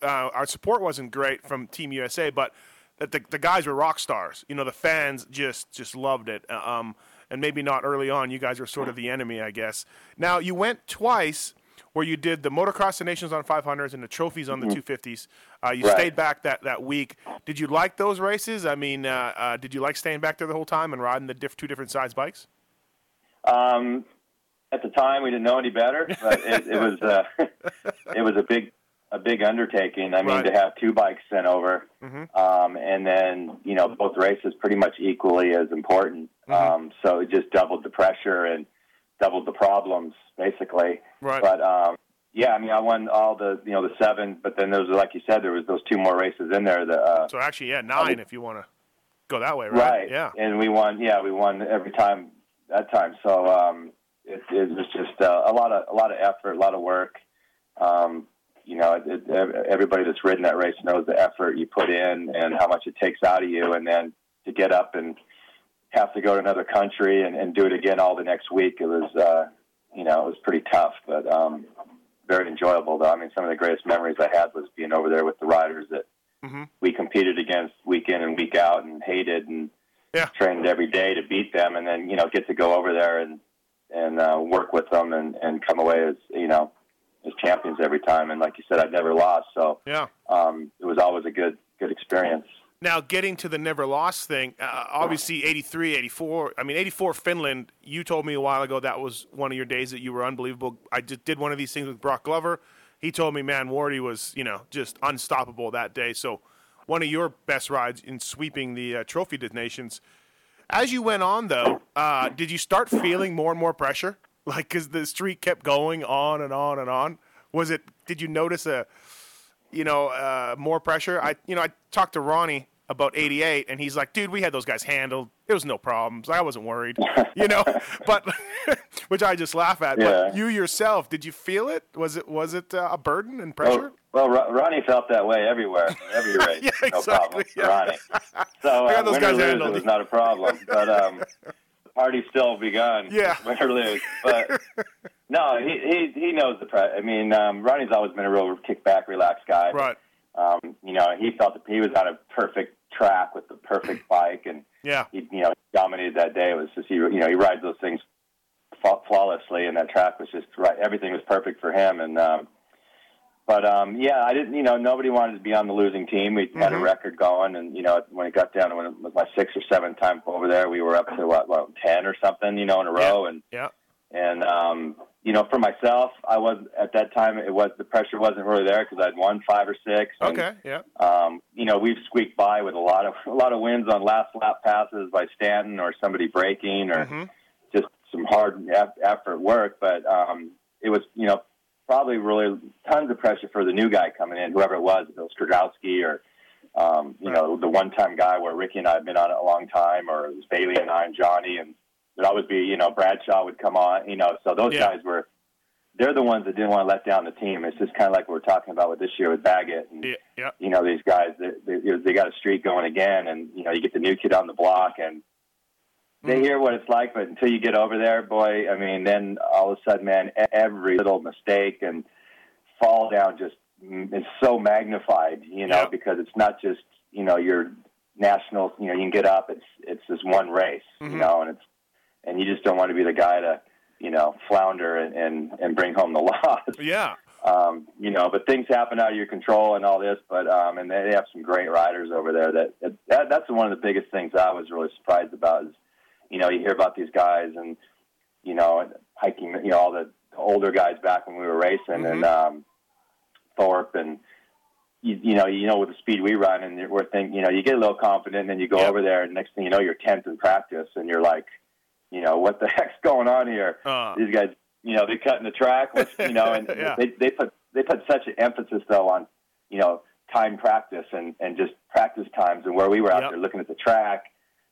our support wasn't great from Team USA, but that the guys were rock stars. The fans just loved it. And maybe not early on. You guys were sort of the enemy, I guess. Now, you went twice where you did the Motocross of Nations on 500s and the trophies on the 250s. You stayed back that week. Did you like those races? I mean, did you like staying back there the whole time and riding the two different size bikes? At the time, we didn't know any better, but it was it was a big undertaking. I mean, to have two bikes sent over, and then, both races pretty much equally as important. So it just doubled the pressure and doubled the problems, basically. Right. But, I mean, I won all the, the 7, but then those, like you said, there was those 2 more races in there. So actually, 9 if you want to go that way, right? Right. Yeah. And we won every time that time. So it was just a lot of effort, a lot of work. You know, everybody that's ridden that race knows the effort you put in and how much it takes out of you. And then to get up and have to go to another country and do it again all the next week, it was, you know, it was pretty tough, but very enjoyable, though. I mean, some of the greatest memories I had was being over there with the riders that we competed against week in and week out and hated and trained every day to beat them, and then, you know, get to go over there and work with them and come away as, you know, as champions every time. And like you said, I've never lost, so it was always a good experience. Now, getting to the never lost thing, obviously 83, 84, I mean, 84 Finland, you told me a while ago that was one of your days that you were unbelievable. I just did one of these things with Brock Glover. He told me, man, Wardy was, you know, just unstoppable that day. So one of your best rides in sweeping the trophy nations. As you went on, though, did you start feeling more and more pressure? Like, because the streak kept going on and on and on. Was it, did you notice a... you know, more pressure? I talked to Ronnie about 88, and he's like, dude, we had those guys handled. It was no problems. I wasn't worried, you know, but which I just laugh at. Yeah. But you yourself, did you feel it? Was it a burden and pressure? Well, Ronnie felt that way everywhere, every race. Yeah, exactly, no problem for Ronnie. So those guys handled. It was not a problem, but the party's still begun. Yeah. Win or lose, but... No, he knows the press. I mean, Ronnie's always been a real kickback, relaxed guy. Right. You know, he felt that he was on a perfect track with the perfect bike, and he, you know, dominated that day. It was just he rides those things flawlessly, and that track was just right. Everything was perfect for him. And I didn't. You know, nobody wanted to be on the losing team. We had a record going, and you know, when it got down to when it was my sixth or seventh time over there, we were up to what 10 or something, you know, in a row, And, you know, for myself, I wasn't at that time. The pressure wasn't really there because I'd won 5 or 6. And, you know, we've squeaked by with a lot of wins on last lap passes by Stanton or somebody braking or just some hard effort work. But it was, you know, probably really tons of pressure for the new guy coming in, whoever it was, if it was Kiedrowski or, you know, the one-time guy where Ricky and I have been on it a long time, or it was Bailey and I and Johnny and. There'd always be, you know, Bradshaw would come on, you know, so those guys they're the ones that didn't want to let down the team. It's just kind of like we're talking about with this year with Baggett. And, you know, these guys, they got a streak going again, and, you know, you get the new kid on the block, and they hear what it's like, but until you get over there, boy, I mean, then all of a sudden, man, every little mistake and fall down just is so magnified, you know, because it's not just, you know, your national, you know, you can get up, it's just one race, you know, and it's, and you just don't want to be the guy to, you know, flounder and bring home the loss. Yeah. You know, but things happen out of your control and all this. But and they have some great riders over there. That's one of the biggest things I was really surprised about is, you know, you hear about these guys and, you know, hiking, you know, all the older guys back when we were racing and Thorpe and. You know, with the speed we run, and we're thinking, you know, you get a little confident, and then you go over there, and next thing you know, you're 10th in practice, and you're like. You know, what the heck's going on here? These guys, you know, they're cutting the track, which, you know, and they put such an emphasis, though, on, you know, time practice and just practice times and where we were out there looking at the track,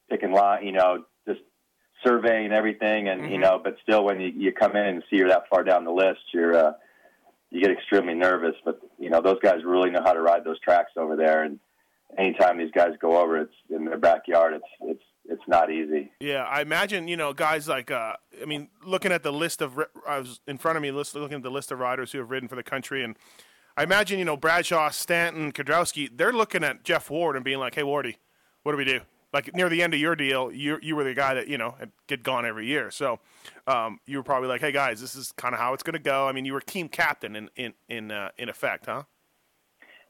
picking line, you know, just surveying everything. And, you know, but still when you come in and see you're that far down the list, you get extremely nervous. But, you know, those guys really know how to ride those tracks over there. And anytime these guys go over, it's in their backyard, it's not easy. Yeah, I imagine, you know, guys like, I mean, looking at the list of, I was in front of me, looking at the list of riders who have ridden for the country, and I imagine, you know, Bradshaw, Stanton, Kiedrowski, they're looking at Jeff Ward and being like, hey, Wardy, what do we do? Like, near the end of your deal, you were the guy that, you know, had get gone every year. So you were probably like, hey, guys, this is kind of how it's going to go. I mean, you were team captain in effect, huh?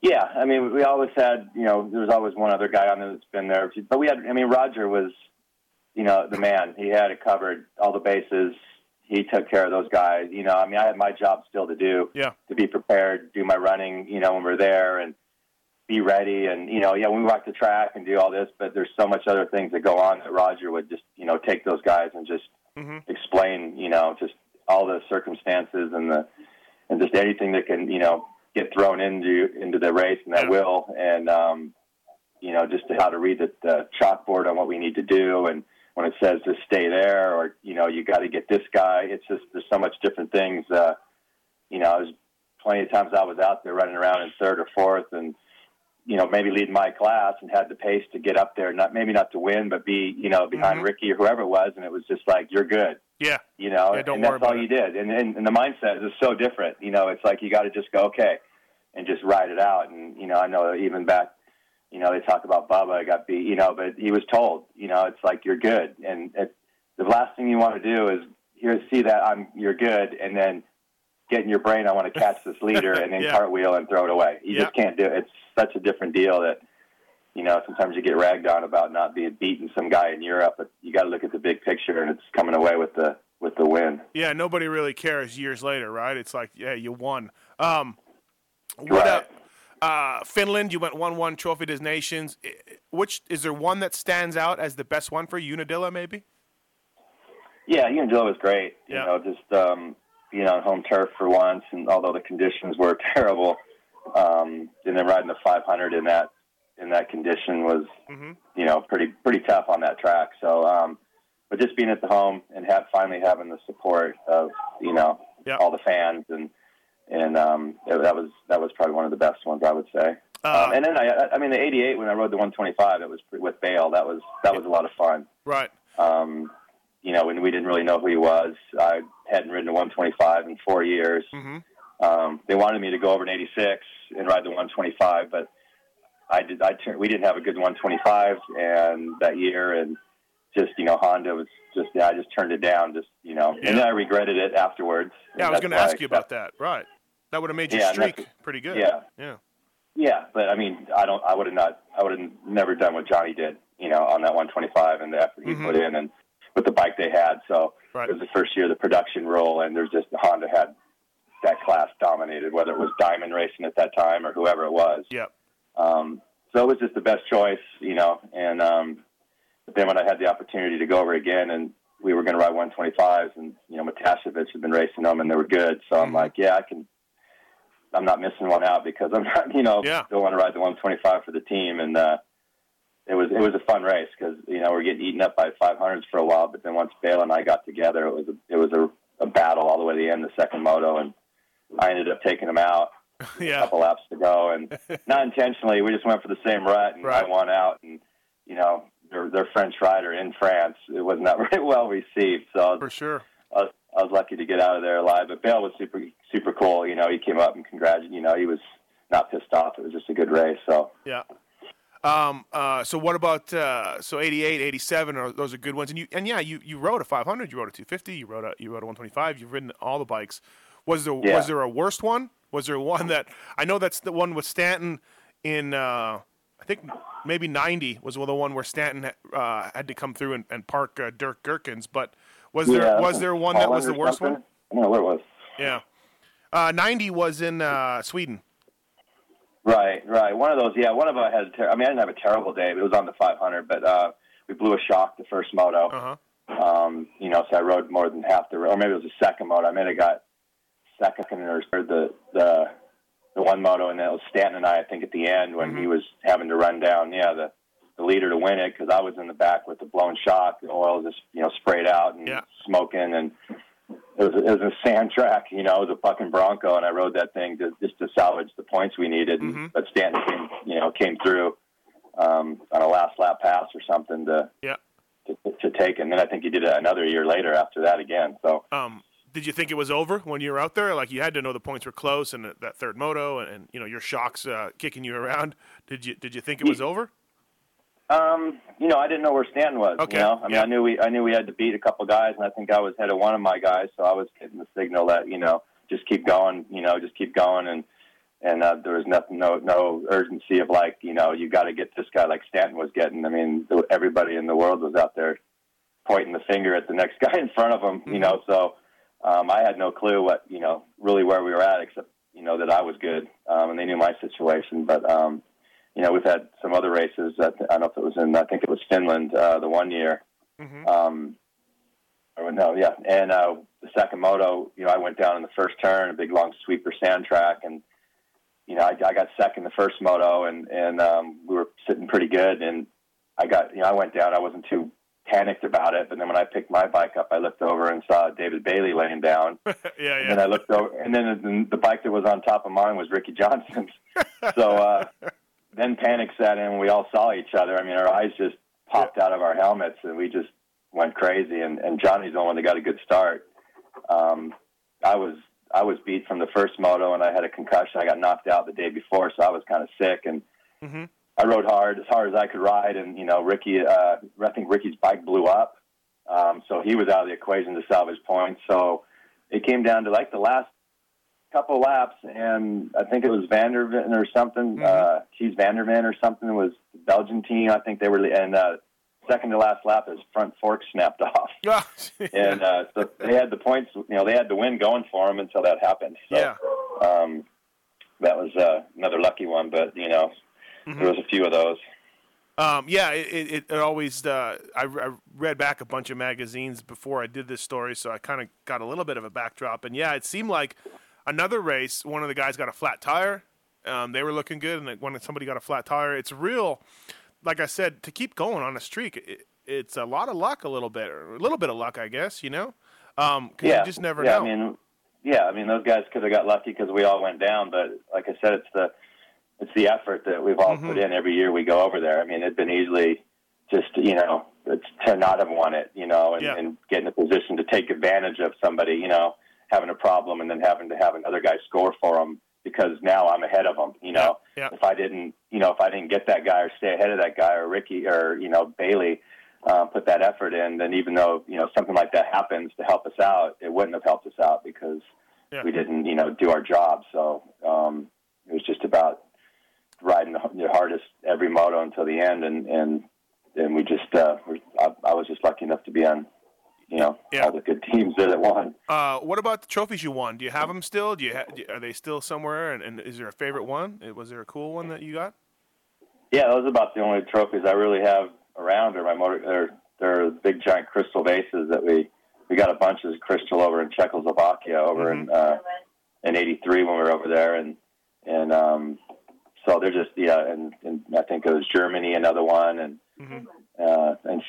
Yeah, I mean, we always had, you know, there was always one other guy on there that's been there. But we had, I mean, Roger was, you know, the man. He had it covered, all the bases. He took care of those guys. You know, I mean, I had my job still to do, to be prepared, do my running, you know, when we're there and be ready. And, you know, we walk the track and do all this, but there's so much other things that go on that Roger would just, you know, take those guys and just explain, you know, just all the circumstances and just anything that can, you know, get thrown into the race, and that will, and, you know, just how to read the chalkboard on what we need to do, and when it says just stay there, or, you know, you got to get this guy, it's just, there's so much different things, you know, I was plenty of times I was out there running around in third or fourth and, you know, maybe leading my class and had the pace to get up there, not to win, but be, you know, behind Ricky or whoever it was. And it was just like, you're good. Yeah. You know, don't and that's all you did. And the mindset is so different. You know, it's like, you got to just go, okay, and just ride it out. And, you know, I know even back, you know, they talk about Bubba got beat, you know, but he was told, you know, it's like, you're good. And the last thing you want to do is see that you're good. And then get in your brain, I want to catch this leader, and then cartwheel and throw it away. You just can't do it. It's such a different deal that, you know, sometimes you get ragged on about not being beating some guy in Europe, but you got to look at the big picture, and it's coming away with the win. Yeah, nobody really cares years later, right? It's like, yeah, you won. Finland, you went 1-1 Trophy des Nations. Which is there one that stands out as the best one for you? Unadilla, maybe? Yeah, Unadilla was great. Yeah. You know, just you know, home turf for once, and although the conditions were terrible, and then riding the 500 in that condition was, you know, pretty tough on that track. So, but just being at the home and finally having the support of, you know, all the fans and that was probably one of the best ones, I would say. And then I mean the '88 when I rode the 125, it was with Bayle. That was a lot of fun. Right. You know, when we didn't really know who he was, I hadn't ridden a 125 in 4 years. They wanted me to go over in '86 and ride the 125, but we didn't have a good 125 and that year, and just, you know, Honda was just, I just turned it down, just, you know, and then I regretted it afterwards. Yeah, I was going to ask you about that. Right, that would have made you streak pretty good. Yeah, but I mean, I would have never done what Johnny did, you know, on that 125 and the effort he put in and with the bike they had. So it was the first year of the production roll, and there's just Honda had that class dominated, whether it was Diamond Racing at that time or whoever it was. Yep. So it was just the best choice, you know, and then when I had the opportunity to go over again and we were going to ride 125s and, you know, Matasevic had been racing them and they were good. So I'm like, I'm not missing one out because I'm not, you know, don't want to ride the 125 for the team. And, It was a fun race because, you know, we were getting eaten up by 500s for a while, but then once Bayle and I got together, it was a battle all the way to the end, the second moto, and I ended up taking him out a couple laps to go, and not intentionally, we just went for the same rut, and I won out, and, you know, their French rider in France, it was not very well received, so for sure. I was lucky to get out of there alive, but Bayle was super, super cool, you know, he came up and congratulated, you know, he was not pissed off, it was just a good race, so. Yeah. So what about, so 88, 87, those are good ones. And you rode a 500, you rode a 250, you rode a 125, you've ridden all the bikes. Was there a worst one? Was there one that, I know that's the one with Stanton in, I think maybe 90 was the one where Stanton, had to come through and park, Dirk Gerkens, but was there one that was the worst one? I don't know what it was. Yeah. 90 was in, Sweden. Right. One of those, one of us had I didn't have a terrible day, but it was on the 500, but we blew a shock the first moto. You know, so I rode more than half the road, or maybe it was the second moto. I may have got second or third the one moto, and then it was Stanton and I think, at the end when he was having to run down, the leader to win it because I was in the back with the blown shock. The oil just, you know, sprayed out and smoking, and it was a sand track, you know, it was a fucking Bronco, and I rode that thing just to salvage the points we needed. But Stanton came through on a last lap pass or something to take, and then I think he did it another year later after that again. So, did you think it was over when you were out there? Like, you had to know the points were close, and that third moto, and you know your shocks kicking you around. Did you think it was over? You know, I didn't know where Stanton was. Okay. You know? I mean, I knew we had to beat a couple guys, and I think I was ahead of one of my guys, so I was getting the signal that, you know, just keep going, and there was nothing, no urgency of like, you know, you got to get this guy like Stanton was getting. I mean, everybody in the world was out there pointing the finger at the next guy in front of him, you know. So I had no clue what, you know, really where we were at, except, you know, that I was good, and they knew my situation, but. You know, we've had some other races. I don't know if it was in, I think it was Finland the 1 year. And the second moto, you know, I went down in the first turn, a big long sweeper sand track, and you know, I got second the first moto, and we were sitting pretty good. And I went down. I wasn't too panicked about it. But then when I picked my bike up, I looked over and saw David Bailey laying down. And then I looked over, and then the bike that was on top of mine was Ricky Johnson's. So then panic set in, and we all saw each other. I mean, our eyes just popped out of our helmets, and we just went crazy. And Johnny's the one that got a good start. I was beat from the first moto, and I had a concussion. I got knocked out the day before, so I was kind of sick, and I rode hard as I could ride. And, you know, Ricky, I think Ricky's bike blew up, so he was out of the equation to salvage points. So it came down to, like, the last couple laps, and I think it was Vanderven or something. She's Vanderven or something. It was the Belgian team. I think they were in second to last lap, his front fork snapped off. And so they had the points, you know, they had the win going for them until that happened. So that was another lucky one, but, you know, there was a few of those. It always I read back a bunch of magazines before I did this story, so I kind of got a little bit of a backdrop. And, it seemed like another race, one of the guys got a flat tire. They were looking good, and when somebody got a flat tire, it's real – like I said, to keep going on a streak, it's a lot of luck, a little bit of luck, I guess, you know? You just never know. I mean, those guys could have got lucky because we all went down, but like I said, it's the effort that we've all put in every year we go over there. I mean, it'd been easily just, you know, it's to not have won it, you know, and get in a position to take advantage of somebody, you know, having a problem and then having to have another guy score for them. Because now I'm ahead of them, you know. If I didn't get that guy or stay ahead of that guy or Ricky or, you know, Bailey put that effort in, then even though, you know, something like that happens to help us out, it wouldn't have helped us out because we didn't, you know, do our job. So it was just about riding the hardest every moto until the end, and we just I was just lucky enough to be on. You know, all the good teams that won. What about the trophies you won? Do you have them still? Are they still somewhere? And is there a favorite one? Was there a cool one that you got? Yeah, those are about the only trophies I really have around. They're big giant crystal vases that we got a bunch of crystal over in Czechoslovakia in '83 when we were over there, and so they're just and I think it was Germany another one and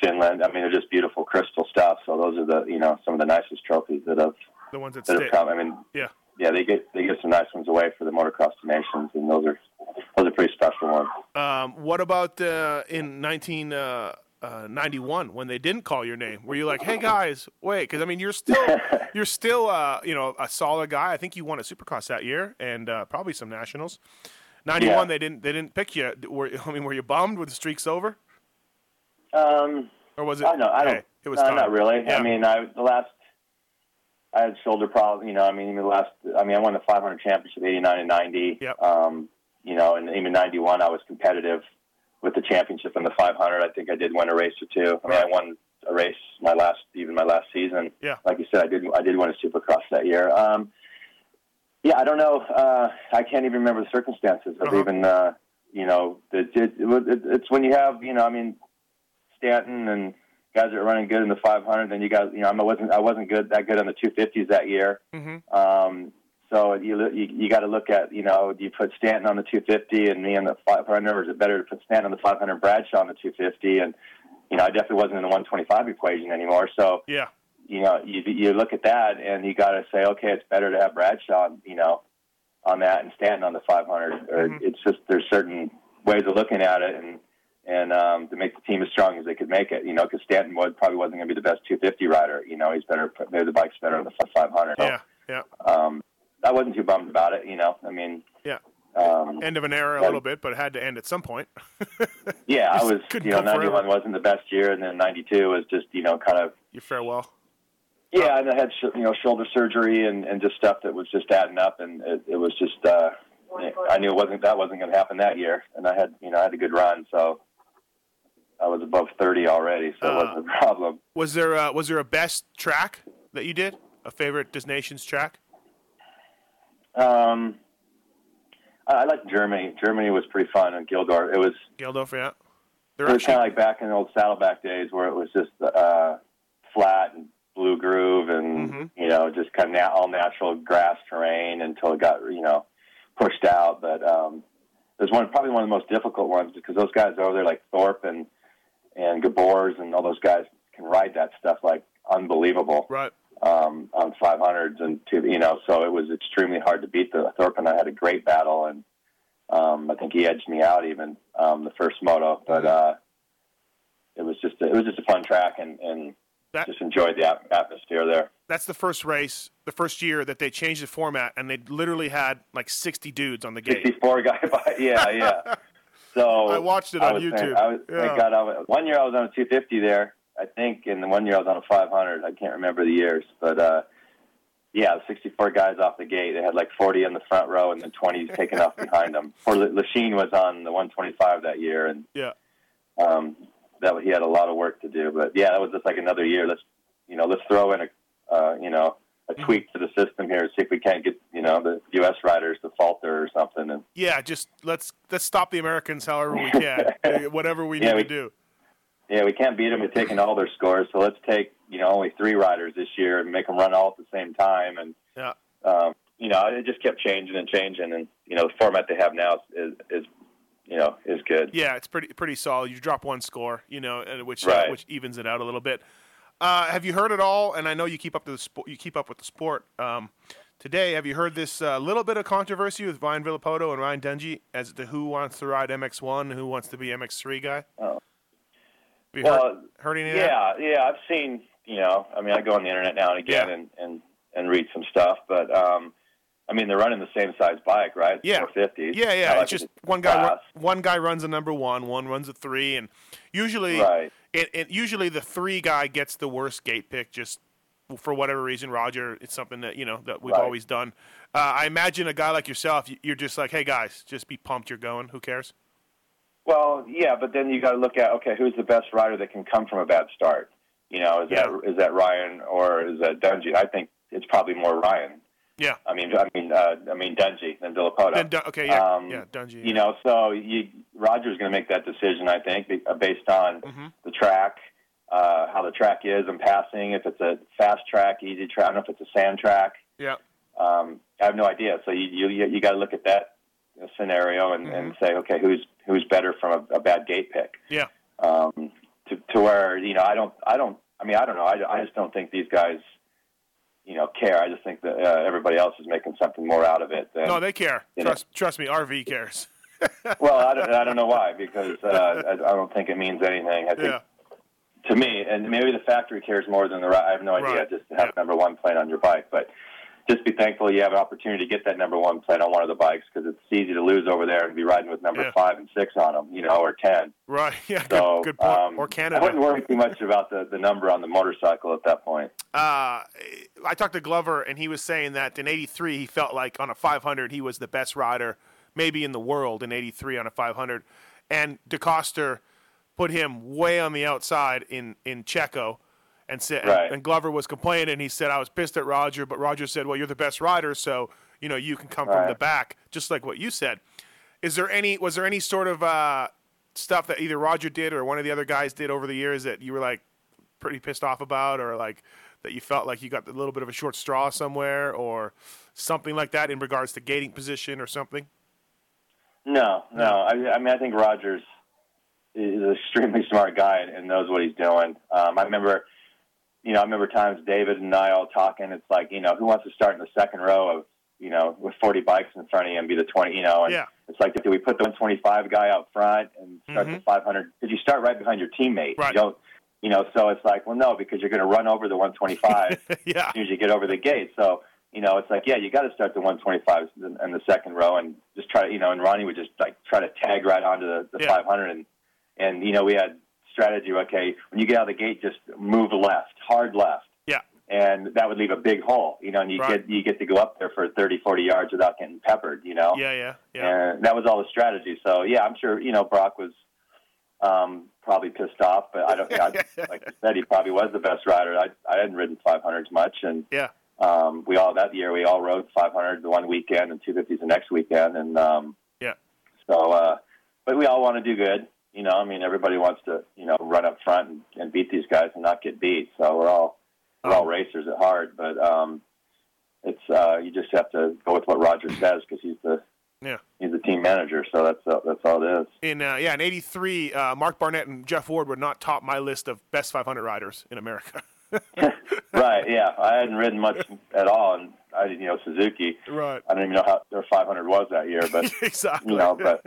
Finland. I mean, they're just beautiful crystal stuff. So those are the, you know, some of the nicest trophies that have come. I mean, they get some nice ones away for the motocross nations, and those are pretty special ones. What about in 1991 when they didn't call your name? Were you like, hey guys, wait? Because I mean, you're still you know, a solid guy. I think you won a Supercross that year and probably some nationals. 91, they didn't pick you. Were you bummed with the streaks over? Or was it? It was not really. Yeah. I mean, I had shoulder problems. You know, I mean, I won the 500 championship '89 and '90. Yep. You know, and even '91, I was competitive with the championship and the 500. I think I did win a race or two. I mean, I won a race my last season. Yeah. Like you said, I did win a Supercross that year. Yeah, I don't know. I can't even remember the circumstances of even. You know, it's when you have, you know, I mean, Stanton and guys that are running good in the 500. Then you guys, you know, I wasn't that good on the 250s that year. So you got to look at, you know, do you put Stanton on the 250 and me on the 500, or is it better to put Stanton on the 500 and Bradshaw on the 250? And, you know, I definitely wasn't in the 125 equation anymore. So you know, you look at that and you got to say, okay, it's better to have Bradshaw, you know, on that and Stanton on the 500. It's just there's certain ways of looking at it and to make the team as strong as they could make it, you know, because Stanton probably wasn't going to be the best 250 rider. You know, maybe the bike's better on the 500. So, I wasn't too bummed about it, you know. I mean, end of an era a little bit, but it had to end at some point. Yeah, I was, you know, 91 wasn't the best year, and then 92 was just, you know, kind of your farewell. Yeah, and I had, you know, shoulder surgery and just stuff that was just adding up, and it was just, I knew that wasn't going to happen that year, and I had a good run, so. I was above 30 already, so it wasn't a problem. Was there a best track that you did? A favorite Nations track? I liked Germany. Germany was pretty fun, and Gildorf. It was Gildorf, yeah. It was kind of like back in the old Saddleback days, where it was just flat and blue groove, and you know, just kind of all natural grass terrain until it got, you know, pushed out. But there's probably one of the most difficult ones, because those guys over there, like Thorpe and Geboers and all those guys can ride that stuff like unbelievable. Right. On 500s and so it was extremely hard to beat. The Thorpe and I had a great battle, and I think he edged me out even the first moto. But it was just a fun track, and just enjoyed the atmosphere there. That's the first race, the first year that they changed the format, and they literally had like 60 dudes on the gate. 64 guys, yeah. So I watched it on YouTube. Thank God, 1 year I was on a 250 there. I think, and the 1 year I was on a 500. I can't remember the years, but 64 guys off the gate. They had like 40 in the front row and then 20 taken off behind them. Poor Lechien was on the 125 that year, and that he had a lot of work to do. But that was just like another year. Let's throw in a tweak to the system here, see if we can't get the U.S. riders to falter or something. And just let's stop the Americans however we can, whatever we need to do. Yeah, we can't beat them with taking all their scores, so let's take, only three riders this year and make them run all at the same time. And, it just kept changing. And, the format they have now is good. Yeah, it's pretty solid. You drop one score, which evens it out a little bit. Have you heard at all, and I know you keep up with the sport today, have you heard this little bit of controversy with Brian Villopoto and Ryan Dungey as to who wants to ride MX1, who wants to be MX3 guy? Oh. Heard any of that? Yeah, I've seen, I go on the internet now and again and read some stuff, but, they're running the same size bike, right? Yeah. 450s. Yeah. It's just one guy runs a number one runs a three, and usually usually the three guy gets the worst gate pick just for whatever reason, Roger. It's something that, that we've always done. I imagine a guy like yourself, you're just like, hey, guys, just be pumped you're going. Who cares? Well, yeah, but then you got to look at, okay, who's the best rider that can come from a bad start? Is that Ryan or is that Dungey? I think it's probably more Ryan. Yeah. I mean Dungey than Villopoto. Dungey. Roger's going to make that decision, I think, based on the track, how the track is and passing. If it's a fast track, easy track, I don't know if it's a sand track. Yeah. I have no idea. So you got to look at that scenario and say, okay, who's better from a bad gate pick? Yeah. To where, I don't know. I just don't think these guys, care. I just think that everybody else is making something more out of it. No, they care. Trust me, RV cares. Well, I don't know why, because I don't think it means anything. I think to me, and maybe the factory cares more than the ride. I have no idea. Right. Just to have number one plate on your bike, but just be thankful you have an opportunity to get that number one plate on one of the bikes, because it's easy to lose over there and be riding with number 5 and 6 on them, or 10. Right, yeah, so, good point. Or Canada. I wouldn't worry too much about the number on the motorcycle at that point. I talked to Glover, and he was saying that in 83 he felt like on a 500 he was the best rider maybe in the world in 83 on a 500. And DeCoster put him way on the outside in Checo. And Glover was complaining, and he said, I was pissed at Roger, but Roger said, well, you're the best rider, so, you can come from the back, just like what you said. Was there any sort of stuff that either Roger did or one of the other guys did over the years that you were, like, pretty pissed off about, or, like, that you felt like you got a little bit of a short straw somewhere or something like that in regards to gating position or something? No. I think Roger's is an extremely smart guy and knows what he's doing. I remember times David and I all talking. It's like, who wants to start in the second row of, with 40 bikes in front of you and be the 20, and it's like, do we put the 125 guy out front and start the 500? Because you start right behind your teammate. Right. You don't, so it's like, well, no, because you're going to run over the 125 as soon as you get over the gate. So, it's like, you got to start the 125 in the second row and just try to, and Ronnie would just like try to tag right onto the 500. And, we had strategy, okay, when you get out of the gate, just move left, hard left. Yeah. And that would leave a big hole, and you get to go up there for 30, 40 yards without getting peppered, Yeah. And that was all the strategy. So, I'm sure, Brock was probably pissed off, but like I said, he probably was the best rider. I hadn't ridden 500s much. And we all rode 500 the one weekend and 250s the next weekend. And so, but we all want to do good. Everybody wants to, run up front and beat these guys and not get beat. So we're all racers at heart, but you just have to go with what Roger says because he's the Yeah, he's a team manager, so that's all it is. In '83, Mark Barnett and Jeff Ward would not top my list of best 500 riders in America. Right, yeah, I hadn't ridden much at all, and I didn't know Suzuki. Right, I don't even know how their 500 was that year, but exactly. You know, but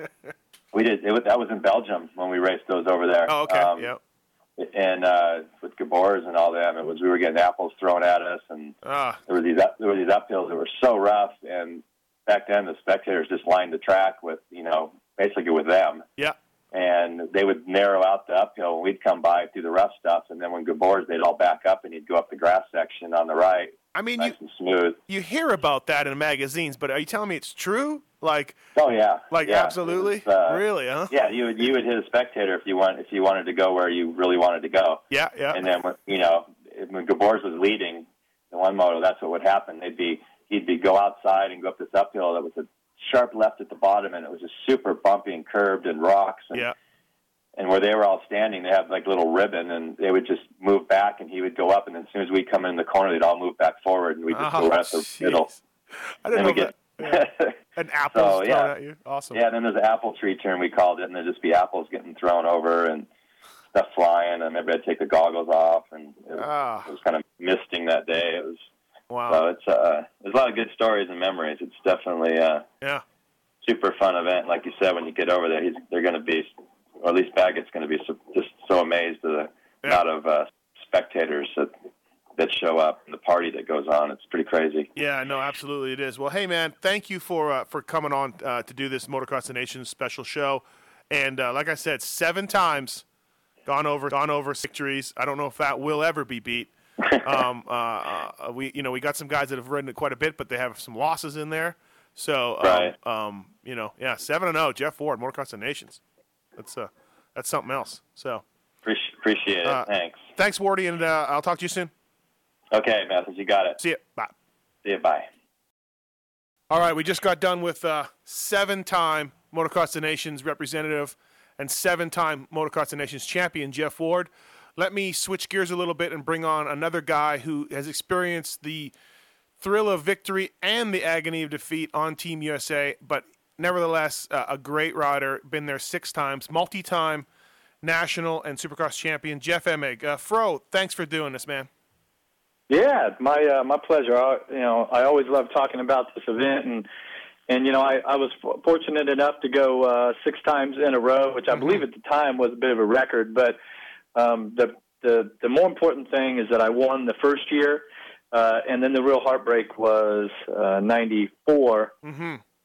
we did. That was in Belgium when we raced those over there. Oh, okay, yep. And with Geboers and all them, we were getting apples thrown at us, and there were these uphills that were so rough. And back then, the spectators just lined the track with basically with them. Yeah. And they would narrow out the uphill, and we'd come by through the rough stuff. And then when Geboers, they'd all back up, and he'd go up the grass section on the right. I mean, nice and smooth. You hear about that in magazines, but are you telling me it's true? Like, oh yeah, like yeah. Absolutely, really, huh? Yeah, you would hit a spectator if you wanted to go where you really wanted to go. Yeah, yeah. And then when Geboers was leading the one moto, that's what would happen. He'd go outside and go up this uphill that was a sharp left at the bottom, and it was just super bumpy and curved and rocks. And, yeah. And where they were all standing, they had like little ribbon, and they would just move back, and he would go up, and then as soon as we come in the corner, they'd all move back forward, and we'd just go right up the middle. I didn't know that. Yeah. An apple thrown at you. Awesome. Yeah, and then there's an apple tree turn, we called it, and there'd just be apples getting thrown over and stuff flying, and everybody would take the goggles off, and it was kind of misting that day. It was wow. So there's a lot of good stories and memories. It's definitely super fun event. Like you said, when you get over there, they're going to be, or at least Baggett's going to be just so amazed at the amount of spectators that show up and the party that goes on. It's pretty crazy. Yeah, no, absolutely it is. Well, hey, man, thank you for coming on to do this Motocross the Nation special show. And like I said, 7 times gone over victories. I don't know if that will ever be beat. We got some guys that have ridden it quite a bit, but they have some losses in there. So, right. 7-0, Jeff Ward, Motocross the Nations. That's something else. So appreciate it. Thanks. Thanks, Wardy, and I'll talk to you soon. Okay, Mathis, you got it. See you. Bye. See you. Bye. All right, we just got done with 7-time Motocross the Nations representative and 7-time Motocross the Nations champion, Jeff Ward. Let me switch gears a little bit and bring on another guy who has experienced the thrill of victory and the agony of defeat on Team USA, but nevertheless, a great rider, been there 6 times, multi-time national and supercross champion, Jeff Emig. Fro, thanks for doing this, man. Yeah, my pleasure. I always love talking about this event, and I was fortunate enough to go 6 times in a row, which I believe at the time was a bit of a record. But the more important thing is that I won the first year, and then the real heartbreak was '94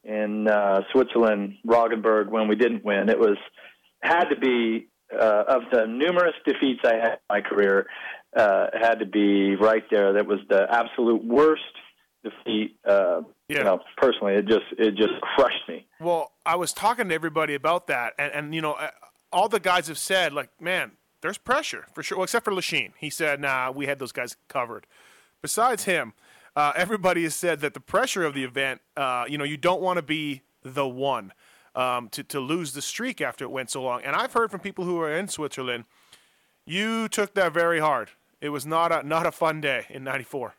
in Switzerland, Roggenburg, when we didn't win. It had to be of the numerous defeats I had in my career. Had to be right there. That was the absolute worst defeat. Personally, it just crushed me. Well, I was talking to everybody about that, and all the guys have said, like, man, there's pressure for sure. Well, except for Lechien, he said, nah, we had those guys covered. Besides him, everybody has said that the pressure of the event, you don't want to be the one to lose the streak after it went so long. And I've heard from people who are in Switzerland, you took that very hard. It was not a fun day in '94.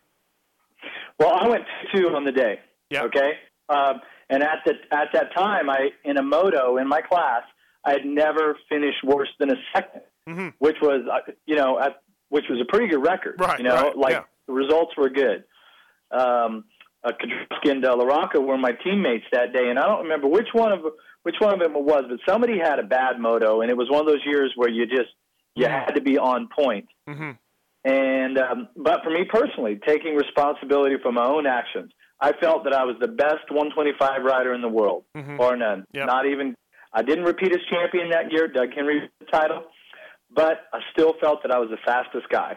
Well, I went 2 on the day. Yeah. Okay. And at that time, in a moto in my class, I had never finished worse than a second, which was which was a pretty good record. Right. The results were good. Kiedrowski and LaRocco were my teammates that day, and I don't remember which one of them it was, but somebody had a bad moto, and it was one of those years where you had to be on point. And but for me personally, taking responsibility for my own actions, I felt that I was the best 125 rider in the world, bar none. Yep. Not even I didn't repeat as champion that year. Doug Henry was the title, but I still felt that I was the fastest guy.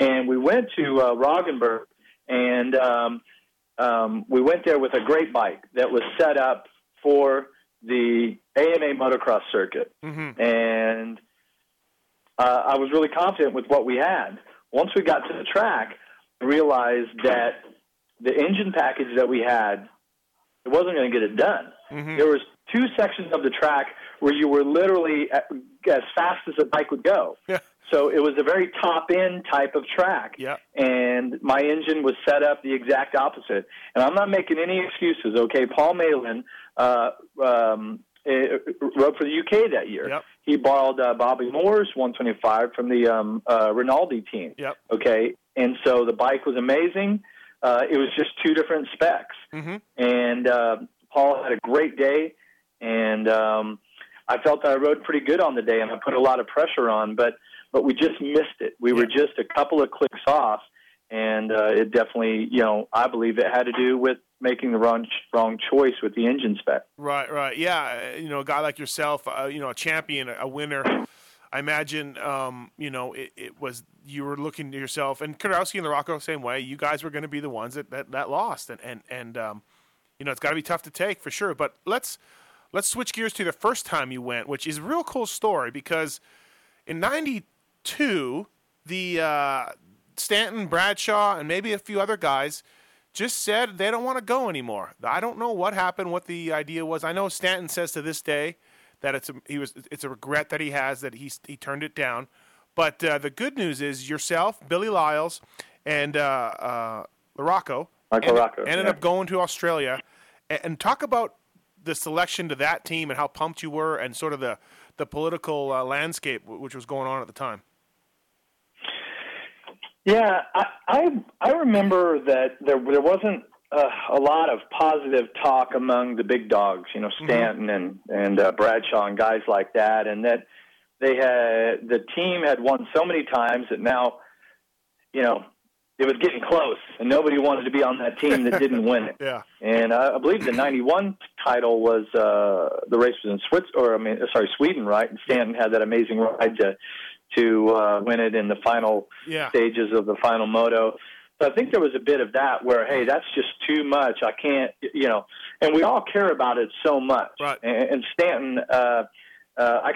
And we went to Roggenburg, and we went there with a great bike that was set up for the AMA motocross circuit, and I was really confident with what we had. Once we got to the track, I realized that the engine package that we had, it wasn't going to get it done. There was 2 sections of the track where you were literally as fast as a bike would go. Yeah. So it was a very top-end type of track, and my engine was set up the exact opposite. And I'm not making any excuses, okay? Paul Malin, rode for the UK that year. Yep. He borrowed Bobby Moore's 125 from the Rinaldi team. Yep. Okay, and so the bike was amazing. It was just two different specs, mm-hmm. and Paul had a great day, and I felt that I rode pretty good on the day, and I put a lot of pressure on, but we just missed it. We were just a couple of clicks off, and it definitely, you know, I believe it had to do with making the wrong choice with the engine spec. Right, yeah. You know, a guy like yourself, you know, a champion, a winner. I imagine, you know, it was you were looking to yourself, and Kiedrowski and LaRocco, same way. You guys were going to be the ones that lost, and you know, it's got to be tough to take for sure. But let's switch gears to the first time you went, which is a real cool story, because in '92, the Stanton, Bradshaw, and maybe a few other guys just said they don't want to go anymore. I don't know what happened, what the idea was. I know Stanton says to this day that it's a regret that he has that he turned it down, but the good news is yourself, Billy Lyles, and LaRocco ended up going to Australia, and talk about the selection to that team and how pumped you were, and sort of the political landscape which was going on at the time. Yeah, I remember that there wasn't a lot of positive talk among the big dogs, you know, Stanton mm-hmm. and Bradshaw and guys like that, and that they had the team had won so many times that now, you know, it was getting close, and nobody wanted to be on that team that didn't win it. Yeah, and I believe the '91 title was the race was in Sweden, right? And Stanton had that amazing ride to win it in the final stages of the final moto. So I think there was a bit of that where, hey, that's just too much. I can't, you know, and we all care about it so much. Right. And Stanton, I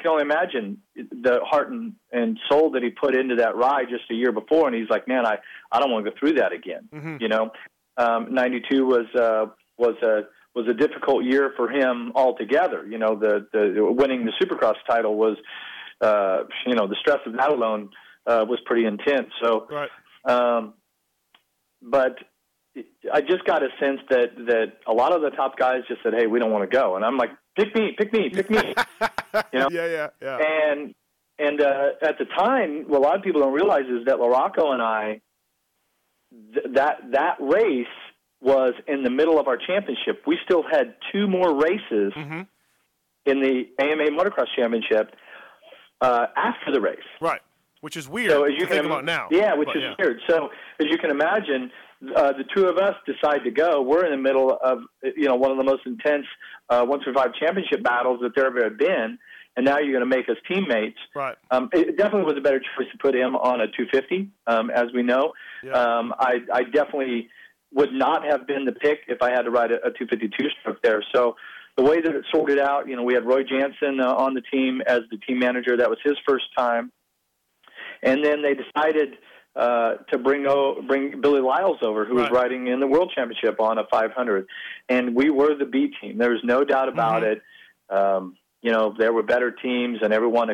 can only imagine the heart and soul that he put into that ride just a year before. And he's like, man, I don't want to go through that again. Mm-hmm. You know, 92 was a difficult year for him altogether. You know, the winning the Supercross title was, you know, the stress of that alone was pretty intense. So, right. But I just got a sense that a lot of the top guys just said, hey, we don't want to go. And I'm like, pick me. You know? Yeah. And at the time, what a lot of people don't realize is that LaRocco and I, that race was in the middle of our championship. We still had two more races mm-hmm. in the AMA Motocross Championship after the race. Right. Which is weird so as you to can think about now. Yeah, which is weird. So as you can imagine, the two of us decide to go. We're in the middle of, you know, one of the most intense 125 championship battles that there have ever been, and now you're going to make us teammates. Right. It definitely was a better choice to put him on a 250, as we know. Yeah. I definitely would not have been the pick if I had to ride a 252 stroke there. So the way that it sorted out, you know, we had Roy Jansen on the team as the team manager. That was his first time. And then they decided to bring Billy Lyles over, who was riding in the World Championship on a 500. And we were the B team. There was no doubt about it. You know, there were better teams, and everyone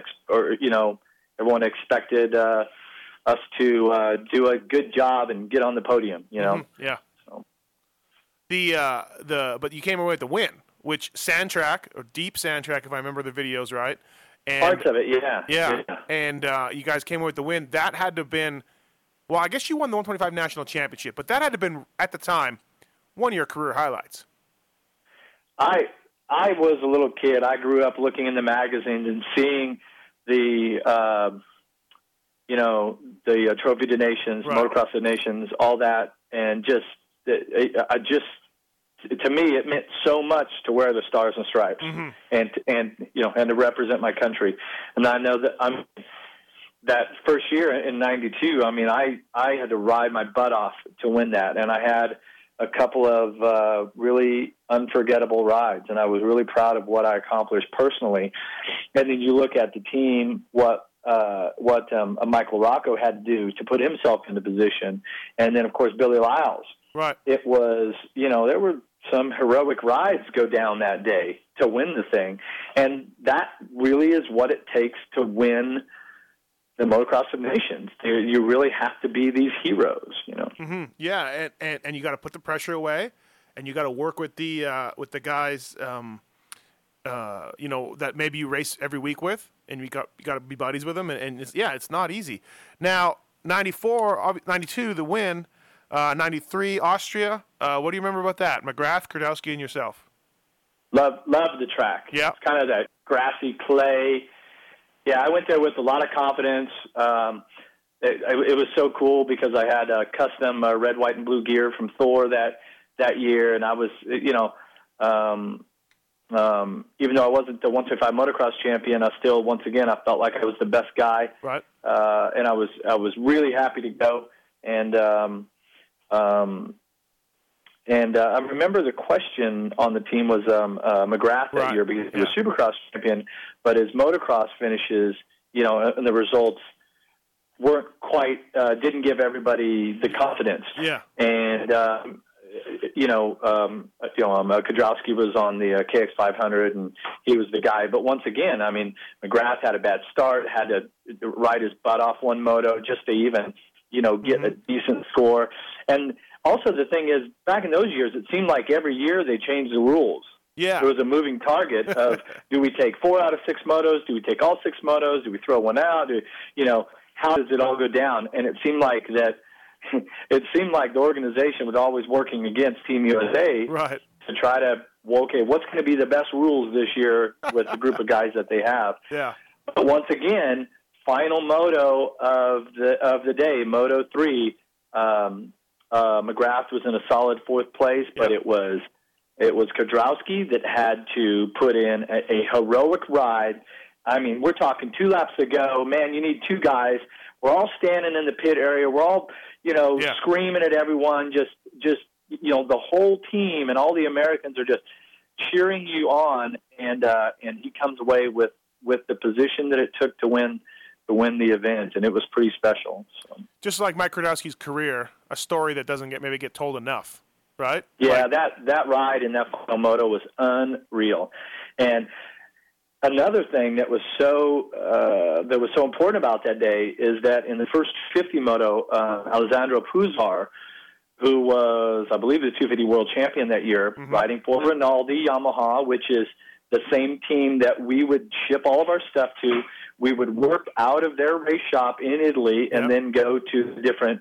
expected us to do a good job and get on the podium. You know, mm-hmm. yeah. So. But you came away with the win, which Sandtrack or Deep Sandtrack, if I remember the videos right. And, parts of it, yeah. And you guys came away with the win. That had to have been, well, I guess you won the 125 National Championship, but that had to have been, at the time, one of your career highlights. I was a little kid. I grew up looking in the magazines and seeing the, you know, the Trophy of Nations, Motocross of Nations, all that, and just, to me, it meant so much to wear the stars and stripes, mm-hmm. and you know, and to represent my country. And I know that that first year in '92. I mean, I had to ride my butt off to win that, and I had a couple of really unforgettable rides, and I was really proud of what I accomplished personally. And then you look at the team, what Mike LaRocco had to do to put himself in the position, and then of course Billy Lyles. Right. It was, you know, there were some heroic rides go down that day to win the thing. And that really is what it takes to win the Motocross of Nations. You really have to be these heroes, you know. Mm-hmm. Yeah, and you got to put the pressure away. and you got to work with the guys, you know, that maybe you race every week with, and you got to be buddies with them. And it's, yeah, it's not easy. Now, 94, 92, the win. 93, Austria. What do you remember about that? McGrath, Kiedrowski, and yourself. Love the track. Yeah. It's kind of that grassy clay. Yeah, I went there with a lot of confidence. It was so cool because I had custom red, white, and blue gear from Thor that year, and I was, you know, even though I wasn't the 125 motocross champion, I still, once again, I felt like I was the best guy. Right. And I was really happy to go. And I remember the question on the team was McGrath that year because he was Supercross champion, but his motocross finishes, you know, and the results weren't quite didn't give everybody the confidence. Yeah. And Kiedrowski was on the KX500 and he was the guy. But once again, I mean, McGrath had a bad start, had to ride his butt off one moto just to even, you know, get a decent score. And also the thing is, back in those years, it seemed like every year they changed the rules. Yeah. There was a moving target of, do we take 4 out of 6 motos? Do we take all 6 motos? Do we throw one out? How does it all go down? And it seemed like that the organization was always working against Team USA to try to, what's going to be the best rules this year with the group of guys that they have? Yeah. But once again, final moto of the day, Moto 3, McGrath was in a solid 4th place, but it was Kiedrowski that had to put in a heroic ride. I mean, we're talking 2 laps to go. Man, you need 2 guys. We're all standing in the pit area. We're all, screaming at everyone. Just the whole team and all the Americans are just cheering you on. And he comes away with the position that it took to win the event, and it was pretty special. So. Just like Mike Kiedrowski's career, a story that doesn't get told enough, right? Yeah, like, that ride in that final moto was unreal. And another thing that was so important about that day is that in the first 50 moto, Alessandro Puzar, who was, I believe, the 250 world champion that year, riding for Rinaldi Yamaha, which is the same team that we would ship all of our stuff to. We would work out of their race shop in Italy and then go to different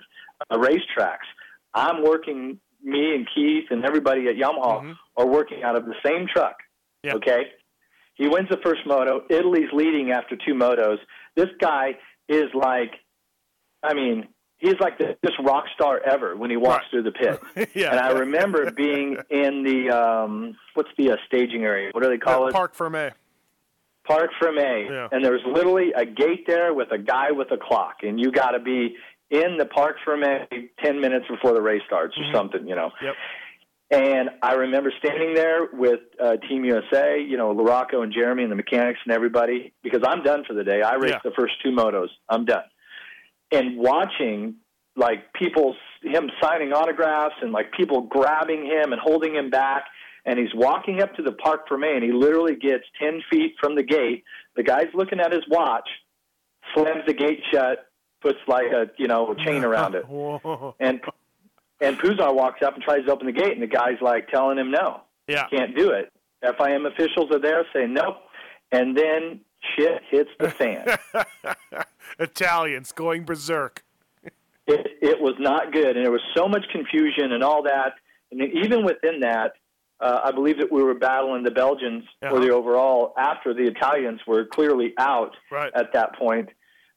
racetracks. I'm working, me and Keith and everybody at Yamaha are working out of the same truck, okay? He wins the first moto. Italy's leading after 2 motos. This guy is like, I mean, he's like the biggest rock star ever when he walks through the pit. And I remember being in the, what's the staging area? What do they call it? Parc Fermé. Parc Fermé. Yeah. And there was literally a gate there with a guy with a clock, and you got to be in the Parc Fermé 10 minutes before the race starts or something, Yep. And I remember standing there with Team USA, LaRocco and Jeremy and the mechanics and everybody, because I'm done for the day. I raced the first 2 motos. I'm done. And watching, him signing autographs and, people grabbing him and holding him back. And he's walking up to the Parc Fermé, and he literally gets 10 feet from the gate. The guy's looking at his watch, slams the gate shut, puts, a chain around it. And Puzar walks up and tries to open the gate, and the guy's telling him no, can't do it. FIM officials are there saying nope, and then shit hits the fan. Italians going berserk. It was not good, and there was so much confusion and all that. And even within that, I believe that we were battling the Belgians for the overall after the Italians were clearly out at that point.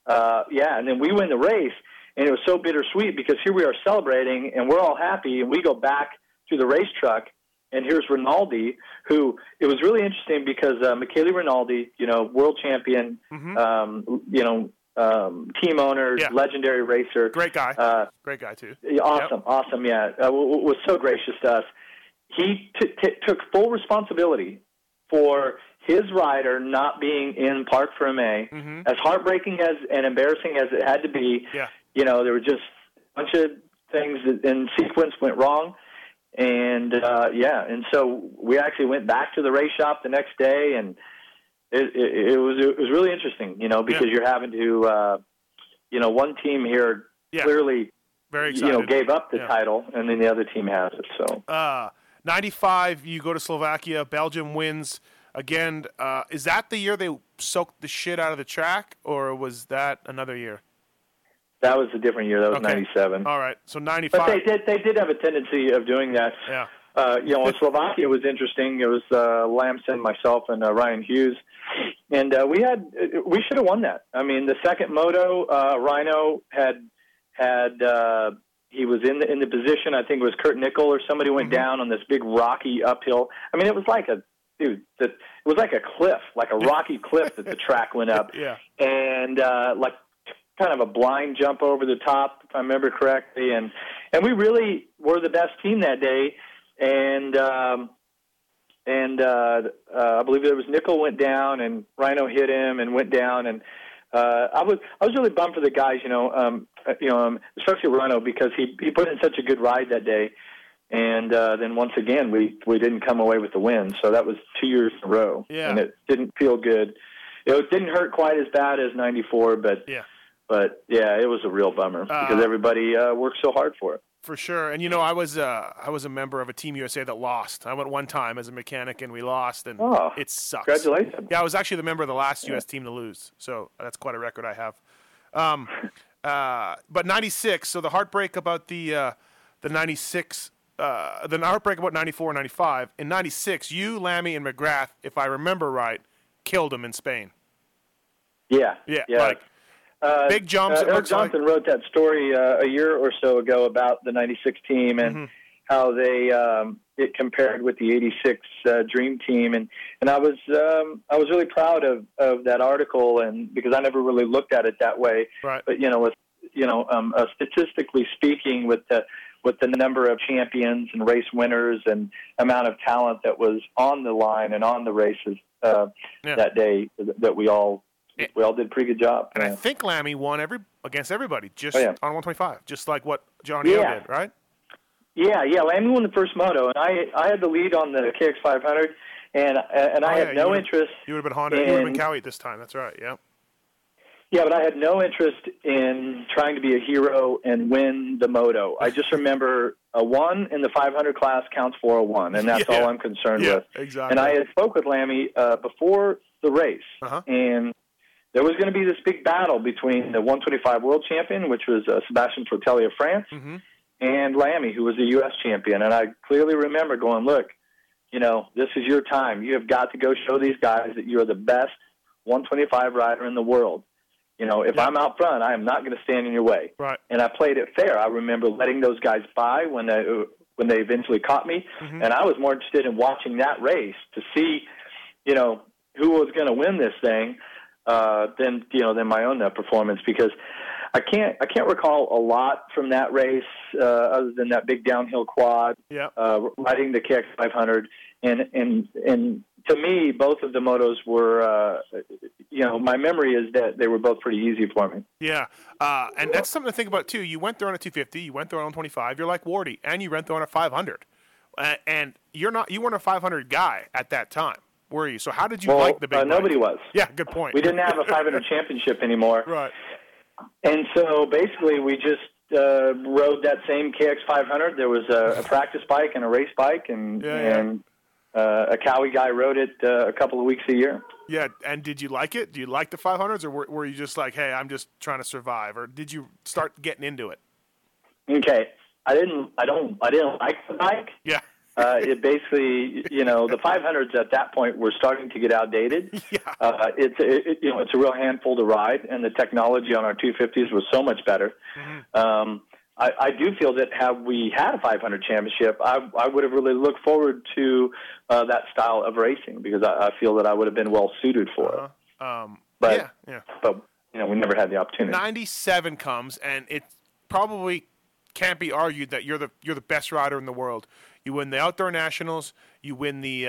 And then we win the race. And it was so bittersweet because here we are celebrating, and we're all happy, and we go back to the race truck, and here's Rinaldi, who it was really interesting because Michele Rinaldi, world champion, team owner, legendary racer. Great guy, too. Awesome, yeah. Was so gracious to us. He took full responsibility for his rider not being in Parc Fermé. As heartbreaking as and embarrassing as it had to be, there were just a bunch of things that in sequence went wrong. And, and so we actually went back to the race shop the next day, and it was really interesting, because you're having to, one team here clearly, very excited, gave up the title, and then the other team has it. So. 95, you go to Slovakia. Belgium wins again. Is that the year they soaked the shit out of the track, or was that another year? That was a different year. That was 97. All right, so 95. But they did have a tendency of doing that. Yeah. In Slovakia was interesting. It was Lamson, myself, and Ryan Hughes, and we should have won that. I mean, the second moto, Rhino had he was in the position. I think it was Kurt Nickel or somebody went down on this big rocky uphill. I mean, it was like a cliff, like a rocky cliff that the track went up, and like kind of a blind jump over the top, if I remember correctly, and we really were the best team that day. And I believe there was Nickel went down and Rhino hit him and went down. And, I was really bummed for the guys, especially Rhino, because he put in such a good ride that day. And, then once again, we didn't come away with the win. So that was 2 years in a row and it didn't feel good. It didn't hurt quite as bad as 94, but it was a real bummer because everybody, worked so hard for it. For sure. And, I was a member of a Team USA that lost. I went one time as a mechanic, and we lost, and it sucks. Congratulations. Yeah, I was actually the member of the last U.S. team to lose, so that's quite a record I have. But 96, so the heartbreak about the 96, the heartbreak about 94 and 95. In 96, you, Lammy, and McGrath, if I remember right, killed him in Spain. Yeah. Like, big jumps. Eric Johnson wrote that story a year or so ago about the 96 team and how they it compared with the 86 Dream Team, and I was really proud of that article, and because I never really looked at it that way. Right. But statistically speaking, with the number of champions and race winners and amount of talent that was on the line and on the races that day, that we all did a pretty good job. And I think Lammy won against everybody on 125, just like what Johnny O did, right? Yeah. Lammy won the first moto, and I had the lead on the KX500, and I had no interest. You would have been Honda. You would have been Cowie at this time. That's right, yeah. Yeah, but I had no interest in trying to be a hero and win the moto. I just remember a one in the 500 class counts for a one, and that's all I'm concerned with. Exactly. And I had spoke with Lammy before the race, and there was going to be this big battle between the 125 world champion, which was Sebastian Fratelli of France, and Lammy, who was the U.S. champion. And I clearly remember going, look, this is your time. You have got to go show these guys that you're the best 125 rider in the world. If I'm out front, I am not going to stand in your way. Right. And I played it fair. I remember letting those guys by when they eventually caught me. And I was more interested in watching that race to see, who was going to win this thing. Than my own performance, because I can't recall a lot from that race other than that big downhill quad, riding the KX500, and to me both of the motos were my memory is that they were both pretty easy for me. Yeah, and that's something to think about too. You went there on a 250, you went there on 125. You're like Wardy, and you went there on a 500, and you weren't a 500 guy at that time. Were you? So how did you like the big ride? Nobody was. Yeah, good point. We didn't have a 500 championship anymore. Right. And so basically we just rode that same KX500. There was a practice bike and a race bike, and a Cowie guy rode it a couple of weeks a year. Yeah, and did you like it? Do you like the 500s, or were you just like, hey, I'm just trying to survive, or did you start getting into it? Okay. I didn't like the bike. Yeah. It basically, the 500s at that point were starting to get outdated. Yeah. It's a real handful to ride, and the technology on our 250s was so much better. I do feel that had we had a 500 championship, I would have really looked forward to that style of racing, because I feel that I would have been well suited for it. But we never had the opportunity. 97 comes, and it probably can't be argued that you're the best rider in the world. You win the outdoor nationals. You win the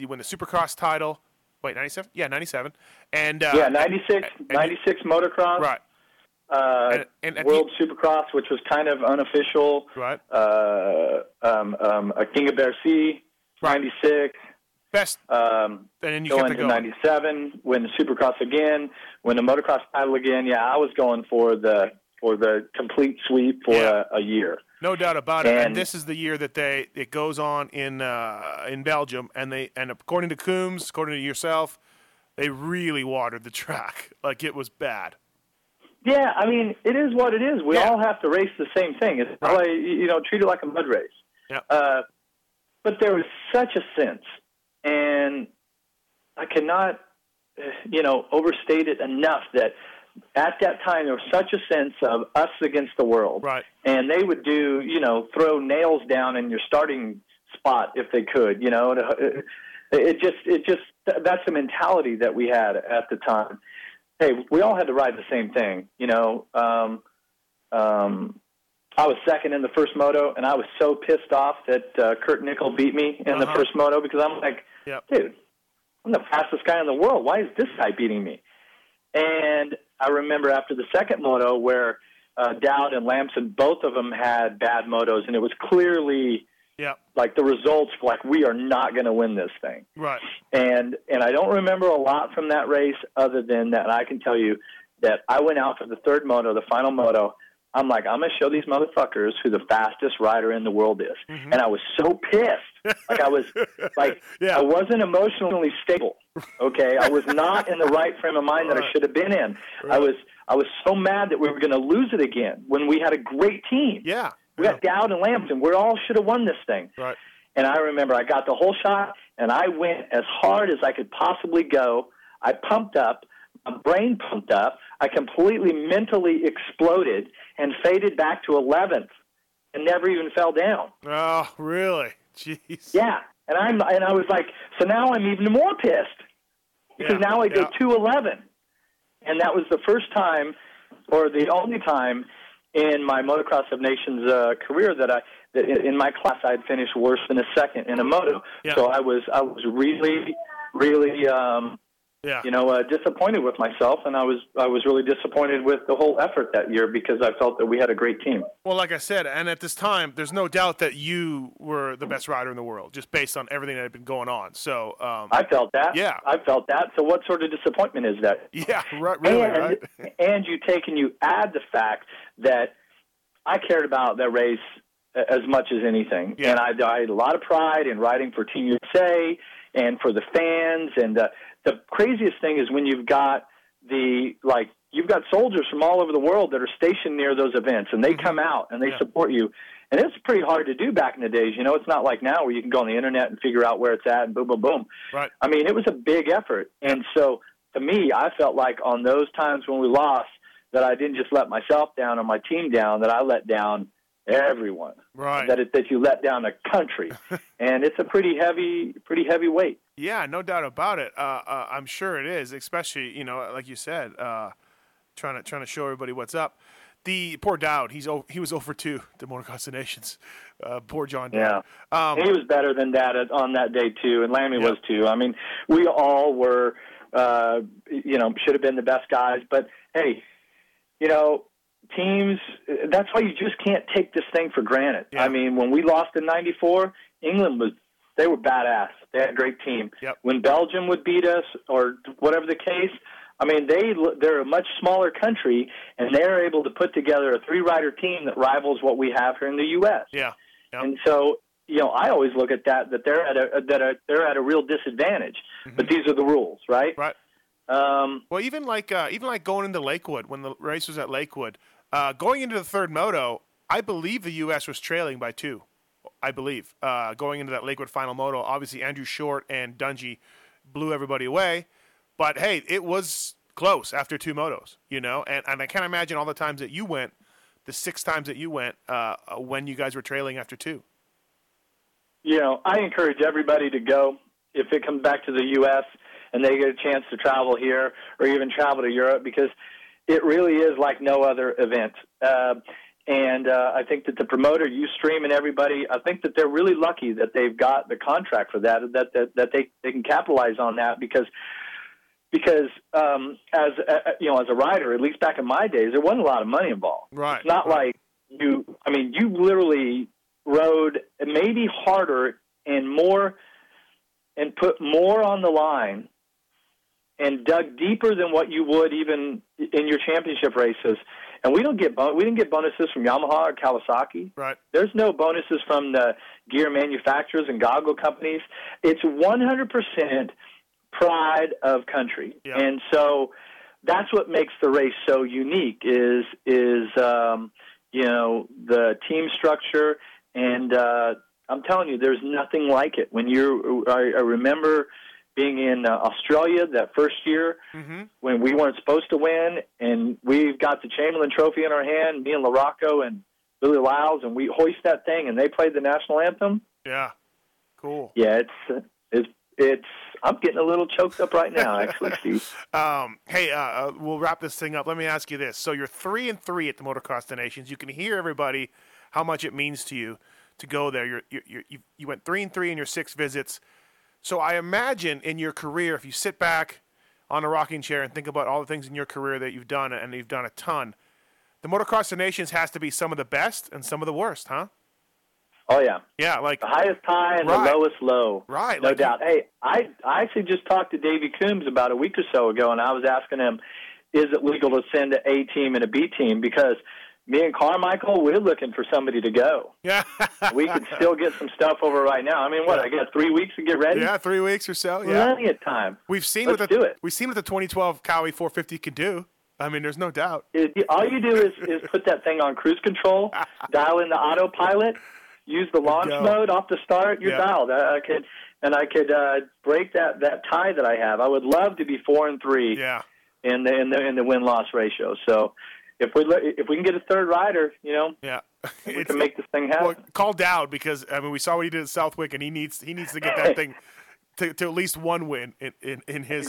Supercross title. Wait, 97? Yeah, 97. And 96. 96 motocross. Right. And World Supercross, which was kind of unofficial. Right. A King of Bercy. Right. 96. Best. And then you kept it going. 97. Win the Supercross again. Win the motocross title again. Yeah, I was going for the for the complete sweep for a year. No doubt about it. And this is the year that it goes on in Belgium, and according to Coombs, according to yourself, they really watered the track. Like, it was bad. Yeah, I mean, it is what it is. We all have to race the same thing. It's right. Treat it like a mud race. Yeah. But there was such a sense, and I cannot, overstate it enough that at that time there was such a sense of us against the world. Right. And they would do, throw nails down in your starting spot if they could, that's the mentality that we had at the time. Hey, we all had to ride the same thing, I was second in the first moto, and I was so pissed off that Kurt Nickel beat me in the first moto because I'm like, dude, I'm the fastest guy in the world. Why is this guy beating me? And I remember after the second moto where Dowd and Lamson, both of them had bad motos, and it was clearly like the results, like, we are not going to win this thing. Right. And I don't remember a lot from that race other than that I can tell you that I went out for the third moto, the final moto. I'm like, I'm going to show these motherfuckers who the fastest rider in the world is. Mm-hmm. And I was so pissed. I wasn't emotionally stable. Okay. I was not in the right frame of mind that I should have been in. Right. I was so mad that we were going to lose it again when we had a great team. Yeah. We got Dowd and Lamson. We all should have won this thing. Right. And I remember I got the whole shot, and I went as hard as I could possibly go. I pumped up. My brain pumped up. I completely mentally exploded and faded back to 11th and never even fell down. Oh, really? Jeez. Yeah. And I was like, so now I'm even more pissed because now I go 2-11. And that was the first time or the only time in my Motocross of Nations career that in my class I had finished worse than a second in a moto. Yeah. So I was really, really disappointed with myself, and I was really disappointed with the whole effort that year because I felt that we had a great team. Well, like I said, and at this time, there's no doubt that you were the best rider in the world, just based on everything that had been going on. So I felt that. Yeah, I felt that. So what sort of disappointment is that? Yeah, right. Really, right. And you take and you add the fact that I cared about that race as much as anything, and I had a lot of pride in riding for Team USA and for the fans and. The craziest thing is when you've got soldiers from all over the world that are stationed near those events, and they come out and they support you. And it's pretty hard to do back in the days. It's not like now where you can go on the internet and figure out where it's at and boom, boom, boom. Right. I mean, it was a big effort. And so to me, I felt like on those times when we lost that I didn't just let myself down or my team down, that I let down everyone. Right. That you let down a country. And it's a pretty heavy weight. Yeah, no doubt about it. I'm sure it is, especially like you said, trying to show everybody what's up. The poor Dowd, he was 0 for 2 to Motocross of Nations. Poor John Dowd. Yeah, he was better than that on that day too, and Lammy was too. I mean, we all were, should have been the best guys. But hey, teams. That's why you just can't take this thing for granted. Yeah. I mean, when we lost in '94, England was. They were badass. They had a great team. Yep. When Belgium would beat us or whatever the case, I mean, they're a much smaller country, and they're able to put together a three-rider team that rivals what we have here in the U.S. Yeah. Yep. And so, I always look at that they're at a real disadvantage. Mm-hmm. But these are the rules, right? Right. Well, even like going into Lakewood, when the race was at Lakewood, going into the third moto, I believe the U.S. was trailing by 2. I believe, going into that Lakewood final moto. Obviously, Andrew Short and Dungey blew everybody away. But, hey, it was close after 2 motos, And I can't imagine all the times that you went, the 6 times that you went when you guys were trailing after 2. I encourage everybody to go. If it comes back to the U.S. and they get a chance to travel here or even travel to Europe, because it really is like no other event. And I think that the promoter, Ustream and everybody, I think that they're really lucky that they've got the contract for that they can capitalize on that because as a rider, at least back in my days, there wasn't a lot of money involved. Right. It's not like you literally rode maybe harder and more and put more on the line and dug deeper than what you would even in your championship races. And we didn't get bonuses from Yamaha or Kawasaki. Right. There's no bonuses from the gear manufacturers and goggle companies. It's 100% pride of country. Yeah. And so that's what makes the race so unique is the team structure. And I'm telling you, there's nothing like it. I remember being in Australia that first year, mm-hmm. when we weren't supposed to win, and we've got the Chamberlain Trophy in our hand, me and LaRocco and Billy Lyles, and we hoist that thing, and they played the national anthem. Yeah, cool. Yeah, it's. I'm getting a little choked up right now, actually, Steve. Hey, we'll wrap this thing up. Let me ask you this: so you're 3-3 at the Motocross the Nations. You can hear everybody how much it means to you to go there. You went 3-3 in your 6 visits. So I imagine in your career, if you sit back on a rocking chair and think about all the things in your career that you've done, and you've done a ton, the Motocross of Nations has to be some of the best and some of the worst, huh? Oh, yeah. Yeah, like... the highest high and right. The lowest low. Right. No like doubt. Hey, I actually just talked to Davey Coombs about a week or so ago, and I was asking him, is it legal to send an A team and a B team? Because me and Carmichael, we're looking for somebody to go. Yeah. We could still get some stuff over right now. I mean, what, I got 3 weeks to get ready? Yeah, 3 weeks or so. Yeah. Plenty of time. We've seen what the 2012 Cowie 450 can do. I mean, there's no doubt. All you do is put that thing on cruise control, dial in the autopilot, use the launch mode off the start, you're dialed. I could break that tie that I have. I would love to be 4-3 in the win-loss ratio. So... If we can get a third rider, we can make this thing happen. Well, call Dowd, because I mean we saw what he did at Southwick, and he needs to get that thing to at least one win in his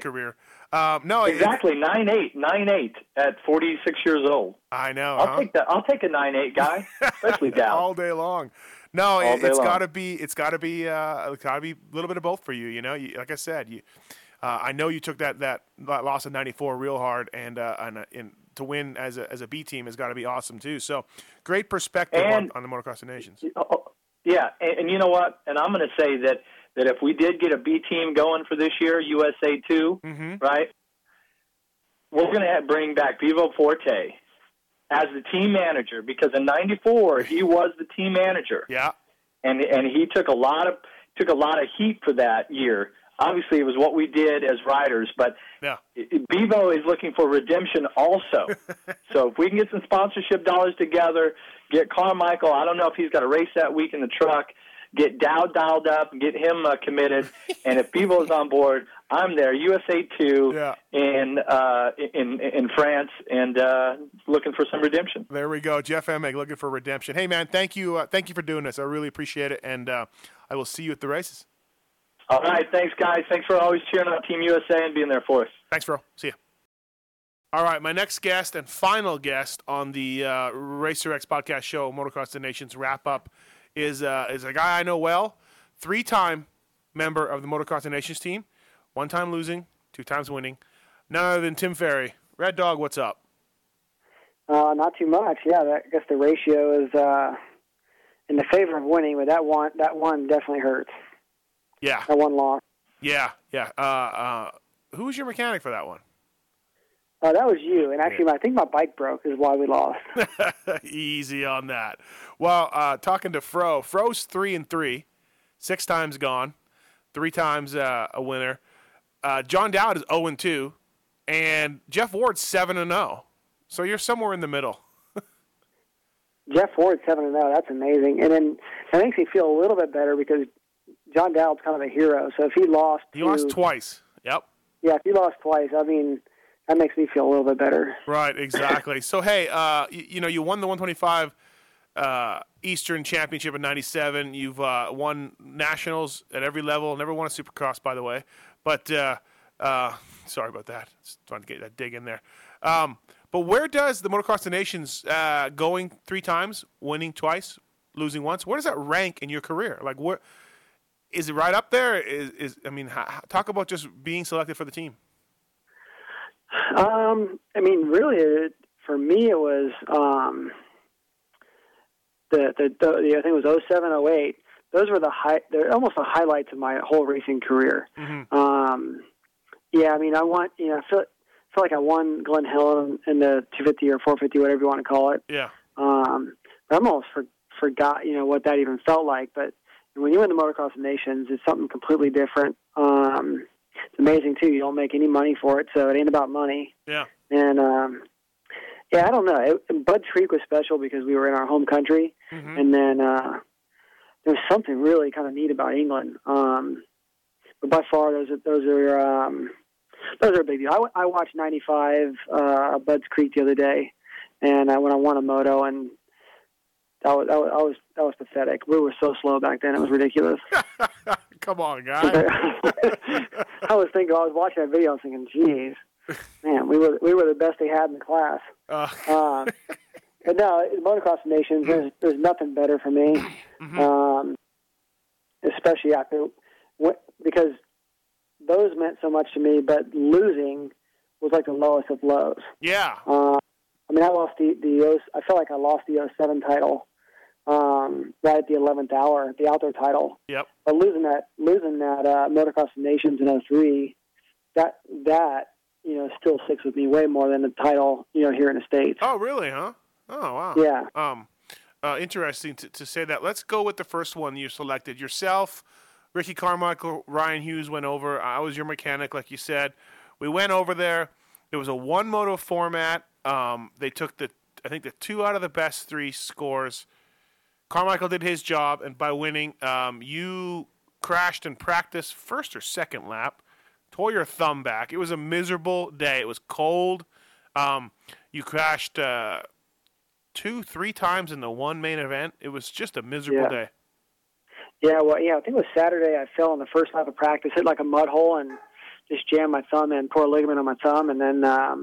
career. Exactly 9.8 at 46 years old. I know. I'll take that. I'll take a 9.8 guy, especially Dowd, all day long. No, it's got to be a little bit of both for you. Like I said, I know you took that loss in '94 real hard, and to win as a B team has got to be awesome too. So great perspective on the Motocross of Nations. Yeah. And you know what? And I'm going to say that if we did get a B team going for this year, USA 2, mm-hmm. right? We're going to bring back Vivo Forte as the team manager, because in '94, he was the team manager. Yeah. And he took a lot of heat for that year. Obviously, it was what we did as riders, but Bevo is looking for redemption also. So if we can get some sponsorship dollars together, get Carmichael, I don't know if he's got a race that week in the truck, get Dowd dialed up and get him committed, and if Bevo's on board, I'm there, USA 2 in France, and looking for some redemption. There we go, Jeff Emig looking for redemption. Hey, man, thank you for doing this. I really appreciate it, and I will see you at the races. All right, thanks, guys. Thanks for always cheering on Team USA and being there for us. Thanks, bro. See you. All right, my next guest and final guest on the Racer X podcast show, Motocross the Nations wrap-up, is a guy I know well, 3-time member of the Motocross the Nations team, 1 time losing, 2 times winning, none other than Tim Ferry. Red Dog, what's up? Not too much. Yeah, I guess the ratio is in the favor of winning, but that one definitely hurts. Yeah. That one loss. Yeah. Who was your mechanic for that one? Oh, that was you. And actually, I think my bike broke is why we lost. Easy on that. Well, talking to Fro. Fro's 3-3, 6 times gone, 3 times a winner. John Dowd is 0-2, and Jeff Ward's 7-0. So you're somewhere in the middle. Jeff Ward 7-0. That's amazing. And then that makes me feel a little bit better because John Dowd's kind of a hero, so if he lost... He lost twice. Yep. Yeah, if he lost twice, I mean, that makes me feel a little bit better. Right, exactly. So, hey, you won the 125 Eastern Championship in '97. You've won nationals at every level. Never won a Supercross, by the way. But, sorry about that. Just trying to get that dig in there. But where does the Motocross of Nations going 3 times, winning twice, losing once, where does that rank in your career? Like, where... Is it right up there? Talk about just being selected for the team. For me, it was I think it was 07, 08. Those were they're almost the highlights of my whole racing career. Mm-hmm. Yeah, I mean, I want, you know, I feel like I won Glen Hill in the 250 or 450, whatever you want to call it. Yeah. But I'm almost forgot, you know, what that even felt like. But when you win the Motocross Nations, it's something completely different. It's amazing too. You don't make any money for it, so it ain't about money. Yeah. And yeah, I don't know. Bud Creek was special because we were in our home country, mm-hmm. and then there was something really kind of neat about England. But by far, those are a big deal. I watched '95 Bud's Creek the other day, and when I won a moto, and that was pathetic. We were so slow back then; it was ridiculous. Come on, guys. I was watching that video. I was thinking, "Geez, man, we were the best they had in the class." But no, Motocross Nations, there's nothing better for me, mm-hmm. Especially after because those meant so much to me. But losing was like the lowest of lows. Yeah. I mean, I lost the I felt like I lost the 07 title right at the 11th hour, the outdoor title. Yep. But losing that Motocross Nations in 03, that you know still sticks with me way more than the title, you know, here in the States. Oh, really? Huh? Oh, wow. Yeah. Interesting to say that. Let's go with the first one you selected yourself. Ricky Carmichael, Ryan Hughes went over. I was your mechanic, like you said. We went over there. It was a one moto format. They took the two out of the best three scores. Carmichael did his job, and by winning, you crashed in practice first or second lap, tore your thumb back. It was a miserable day. It was cold. You crashed 2-3 times in the one main event. It was just a miserable day. Yeah, well, yeah, I think it was Saturday. I fell in the first lap of practice, hit like a mud hole, and just jammed my thumb in, tore a ligament on my thumb, and then I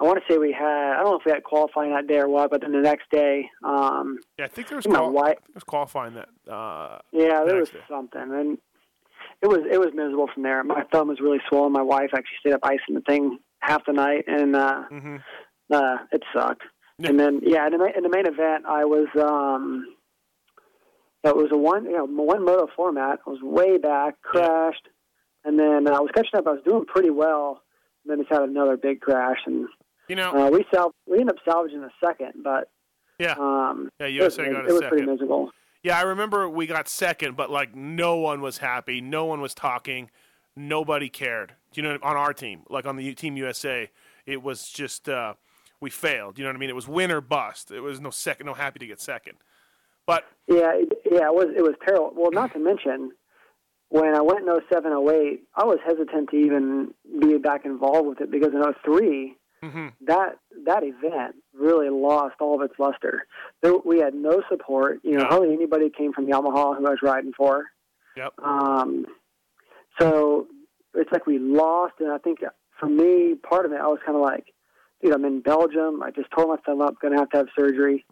want to say we had, I don't know if we had qualifying that day or what, but then the next day. Yeah, I think there was, qualifying that. Yeah, there was something. And it was miserable from there. My thumb was really swollen. My wife actually stayed up icing the thing half the night, and it sucked. Yeah. And then, yeah, in the main event, I was, that was one moto format. I was way back, crashed, and then I was catching up. I was doing pretty well. And then it's had another big crash, and you know we ended up salvaging a second, but USA got a second. It was pretty miserable. Yeah, I remember we got second, but like no one was happy, no one was talking, nobody cared. You know, on our team, like on the Team USA, it was just we failed. You know what I mean? It was win or bust. It was no second, no happy to get second. But it was terrible. Well, not to mention, when I went in 07, 08, I was hesitant to even be back involved with it because in 03, mm-hmm. that event really lost all of its luster. We had no support. You know, hardly anybody came from Yamaha who I was riding for. Yep. So it's like we lost, and I think for me, part of it, I was kind of like, dude, I'm in Belgium. I just tore my thumb up. Going to have surgery.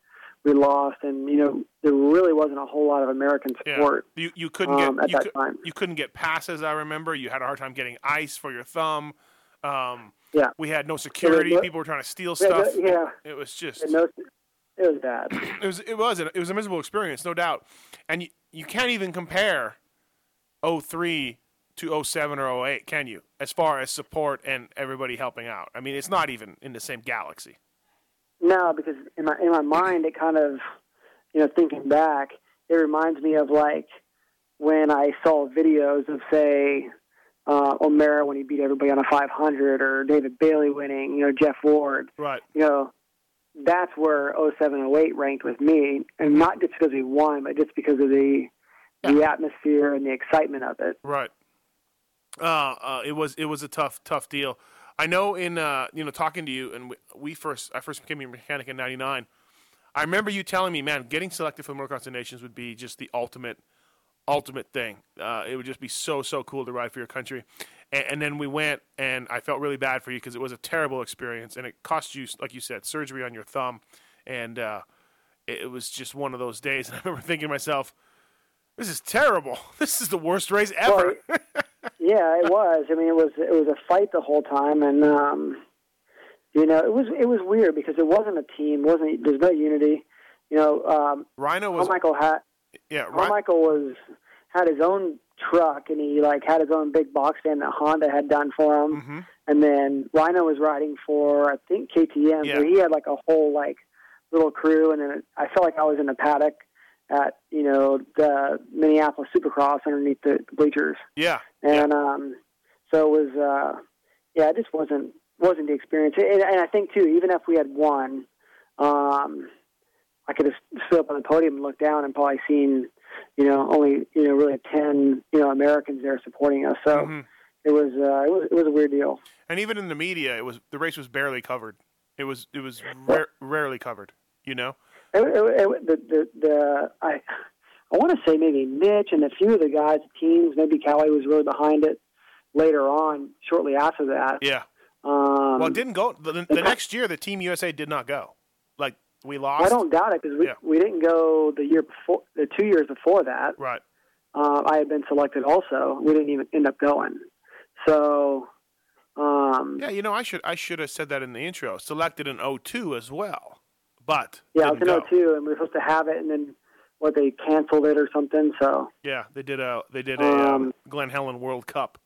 We lost, and you know there really wasn't a whole lot of American support. Yeah. You couldn't get at that time. You couldn't get passes. I remember you had a hard time getting ice for your thumb. Yeah, we had no security. People were trying to steal stuff. Yeah, it was just it was bad. It was a miserable experience, no doubt. And you can't even compare 03 to 07 or 08, can you? As far as support and everybody helping out, I mean, it's not even in the same galaxy. No, because in my mind, it kind of, you know, thinking back, it reminds me of like when I saw videos of, say, O'Meara when he beat everybody on a 500, or David Bailey winning, you know, Jeff Ward. Right. You know, that's where 07, 08 ranked with me, and not just because we won, but just because of the atmosphere and the excitement of it. Right. It was a tough deal. I know in, you know, talking to you, and I first became a mechanic in 99, I remember you telling me, man, getting selected for the Motocross Nations would be just the ultimate thing. It would just be so, so cool to ride for your country. And then we went, and I felt really bad for you because it was a terrible experience, and it cost you, like you said, surgery on your thumb. And it was just one of those days. And I remember thinking to myself, this is terrible. This is the worst race ever. Well, yeah, it was. I mean, it was a fight the whole time, and you know, it was weird because it wasn't a team. There's no unity. You know, Carmichael had his own truck, and he like had his own big box stand that Honda had done for him. Mm-hmm. And then Rhino was riding for, I think, KTM. Yeah. Where he had like a whole like little crew, and then I felt like I was in a paddock at, you know, the Minneapolis Supercross underneath the bleachers. Yeah. And so it was it just wasn't the experience. And I think too, even if we had won, I could have stood up on the podium and looked down and probably seen, you know, only, you know, really 10, you know, Americans there supporting us. So mm-hmm. it was a weird deal. And even in the media, the race was barely covered. It was rarely covered, you know. I want to say maybe Mitch and a few of the guys, teams, maybe Callie was really behind it later on, shortly after that. Yeah. Well, it didn't go. The next year, the Team USA did not go. Like, we lost. I don't doubt it, because we didn't go the year before, the 2 years before that. Right. I had been selected also. We didn't even end up going. So. Yeah, you know, I should have said that in the intro. Selected in 02 as well. But yeah, it was in 02, and we were supposed to have it, and then they canceled it or something. So yeah, they did a Glen Helen World Cup.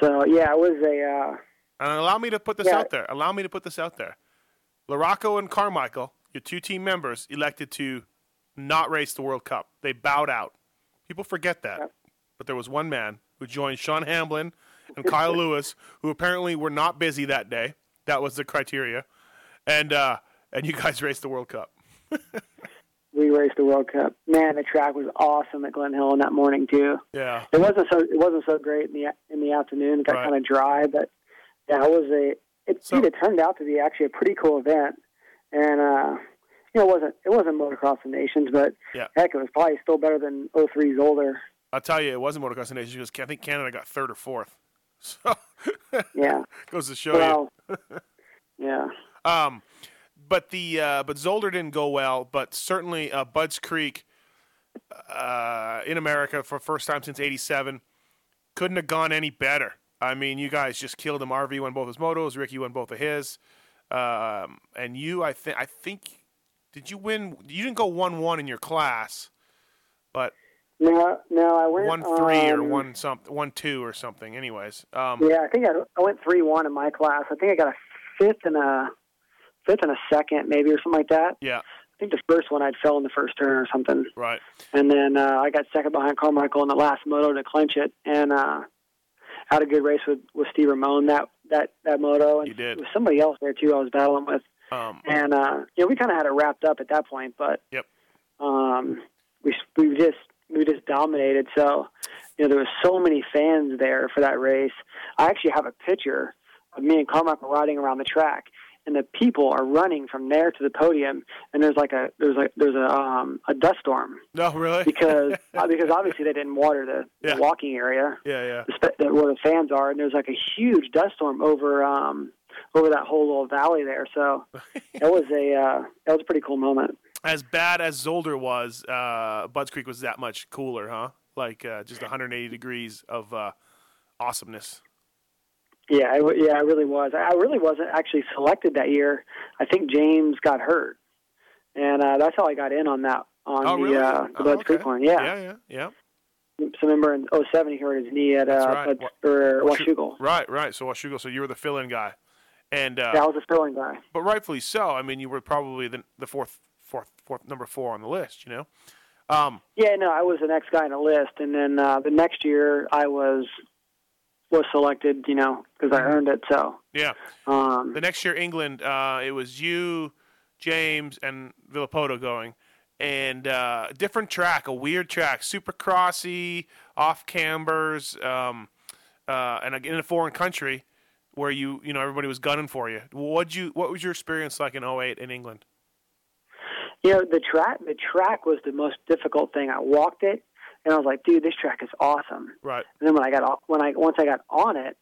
So yeah, it was a. And allow me to put this out there. LaRocco and Carmichael, your two team members, elected to not race the World Cup. They bowed out. People forget that, but there was one man who joined Sean Hamblin and Kyle Lewis, who apparently were not busy that day. That was the criteria. And you guys raced the World Cup. We raced the World Cup. Man, the track was awesome at Glen Helen that morning too. Yeah, it wasn't so great in the afternoon. It got kind of dry, but yeah, it turned out to be actually a pretty cool event. And you know, it wasn't Motocross of Nations, but heck, it was probably still better than 03's older. I'll tell you, it wasn't Motocross of Nations because I think Canada got third or fourth. So yeah, goes to show you. Yeah. But Zolder didn't go well, but certainly Bud's Creek in America for the first time since '87 couldn't have gone any better. I mean, you guys just killed him. RV won both his motos. Ricky won both of his. And you, I think, did you win? You didn't go 1-1 in your class, but no, I went 1-3 or 1-2 or something. Anyways, I think I went 3-1 in my class. I think I got a fifth and a second, maybe, or something like that. Yeah. I think the first one I'd fell in the first turn or something. Right. And then I got second behind Carmichael in the last moto to clinch it, and had a good race with Steve Ramon that moto. And you did. There was somebody else there, too, I was battling with. And, you know, we kind of had it wrapped up at that point, but we just dominated. So, you know, there was so many fans there for that race. I actually have a picture of me and Carmichael riding around the track, and the people are running from there to the podium, and there's a dust storm. No, really? Because obviously they didn't water the walking area. Yeah, yeah. Where the fans are, and there's like a huge dust storm over that whole little valley there. So that was a pretty cool moment. As bad as Zolder was, Bud's Creek was that much cooler, huh? Like just 180 degrees of awesomeness. Yeah, I really was. I really wasn't actually selected that year. I think James got hurt, and that's how I got in on that the Bud's Creek one. Yeah. So remember in 07 he hurt his knee at Washougal. Right. So Washougal. So you were the fill-in guy, and I was the fill-in guy. But rightfully so. I mean, you were probably the fourth number 4 on the list. You know. I was the next guy on the list, and then the next year I was selected, you know, because I earned it. So the next year, England, it was you, James, and Villopoto going, and different track, a weird track, super crossy, off cambers, and in a foreign country where you know everybody was gunning for you. What was your experience like in 08 in England? You know, the track was the most difficult thing. I walked it, and I was like, dude, this track is awesome. Right. And then once I got on it,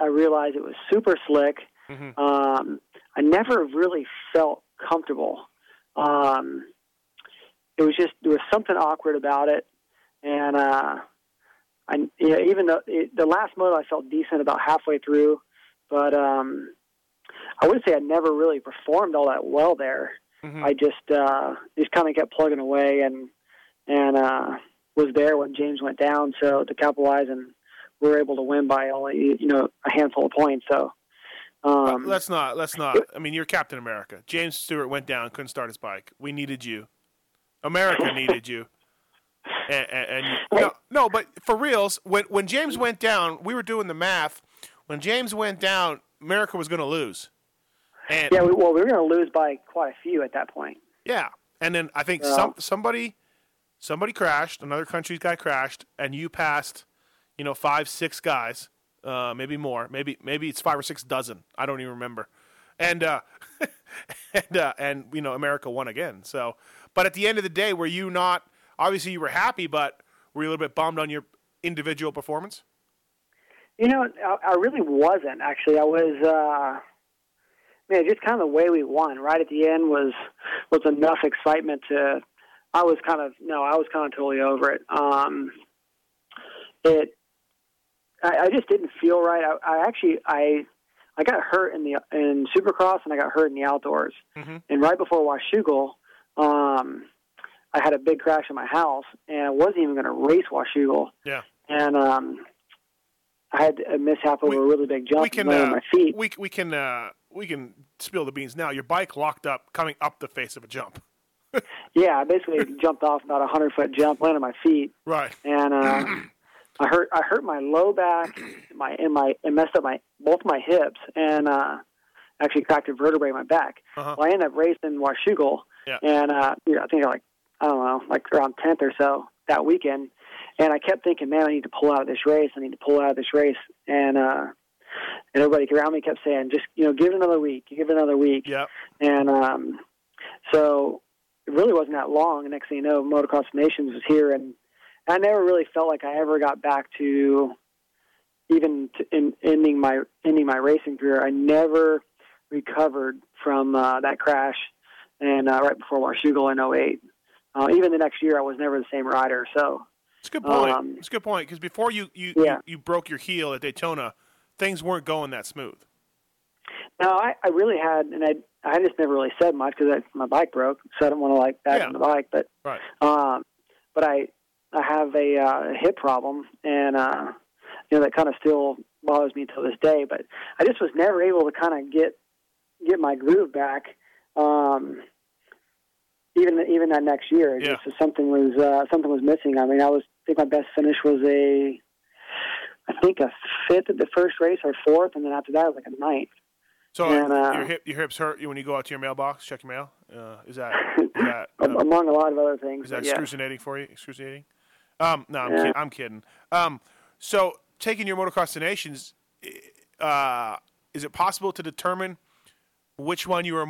I realized it was super slick. Mm-hmm. I never really felt comfortable. It was just, there was something awkward about it. And even though the last moto I felt decent about halfway through, but I would say I never really performed all that well there. Mm-hmm. I just kind of kept plugging away and was there when James went down, so to capitalize, and we were able to win by only, you know, a handful of points. So let's not. I mean, you're Captain America. James Stewart went down, couldn't start his bike. We needed you. America needed you. No, but for reals, when James went down, we were doing the math. When James went down, America was going to lose. And, yeah, we were going to lose by quite a few at that point. Yeah, and then I think somebody crashed, another country's guy crashed, and you passed, you know, 5-6 guys, maybe more, maybe it's 5 or 6 dozen. I don't even remember. And and you know, America won again. So, but at the end of the day, were you not? Obviously, you were happy, but were you a little bit bummed on your individual performance? You know, I really wasn't, actually. I was, man, just kind of the way we won right at the end was enough excitement to, I was kind of totally over it. I just didn't feel right. I got hurt in Supercross, and I got hurt in the outdoors. Mm-hmm. And right before Washougal, I had a big crash in my house, and I wasn't even going to race Washougal. Yeah. And I had a mishap over a really big jump on my feet. We can spill the beans now. Your bike locked up coming up the face of a jump. Yeah, I basically jumped off about a 100-foot jump, landed on my feet. Right. And I hurt my low back, and messed up both my hips, and actually cracked a vertebrae in my back. Uh-huh. Well, I ended up racing Washougal, yeah. And I think around 10th or so that weekend. And I kept thinking, man, I need to pull out of this race. And everybody around me kept saying, just, you know, give it another week. Yep. And so it really wasn't that long. And next thing you know, Motocross Nations was here. And I never really felt like I ever got back to even ending my racing career. I never recovered from that crash and right before Washougal in 2008. Even the next year, I was never the same rider. So it's a good point. It's a good point, because before you broke your heel at Daytona, things weren't going that smooth. No, I really had, and I just never really said much because my bike broke, so I didn't want to back on the bike. But right. But I have a hip problem, and that kind of still bothers me till this day. But I just was never able to kind of get my groove back. Even that next year, yeah. Just something was missing. I mean, I think my best finish was a fifth at the first race or fourth, and then after that it was a ninth. So and, your hips hurt when you go out to your mailbox, check your mail. Is that among a lot of other things? Is that excruciating for you? Excruciating? No, I'm kidding. So taking your Motocross to Nations, is it possible to determine which one you were the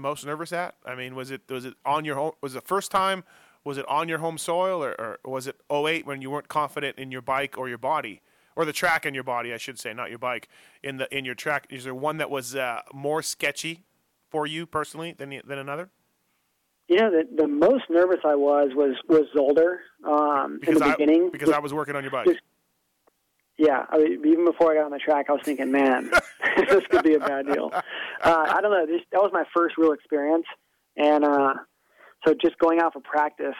most nervous at? I mean, was it on your home? Was it the first time? Was it on your home soil, or was it 2008 when you weren't confident in your bike or your body, or the track in your body? I should say, not your bike, in your track. Is there one that was more sketchy for you personally than another? Yeah, the most nervous I was Zolder in the beginning because I was working on your bike. Yeah, I mean, even before I got on the track, I was thinking, man, this could be a bad deal. I don't know. That was my first real experience. And so just going out for practice,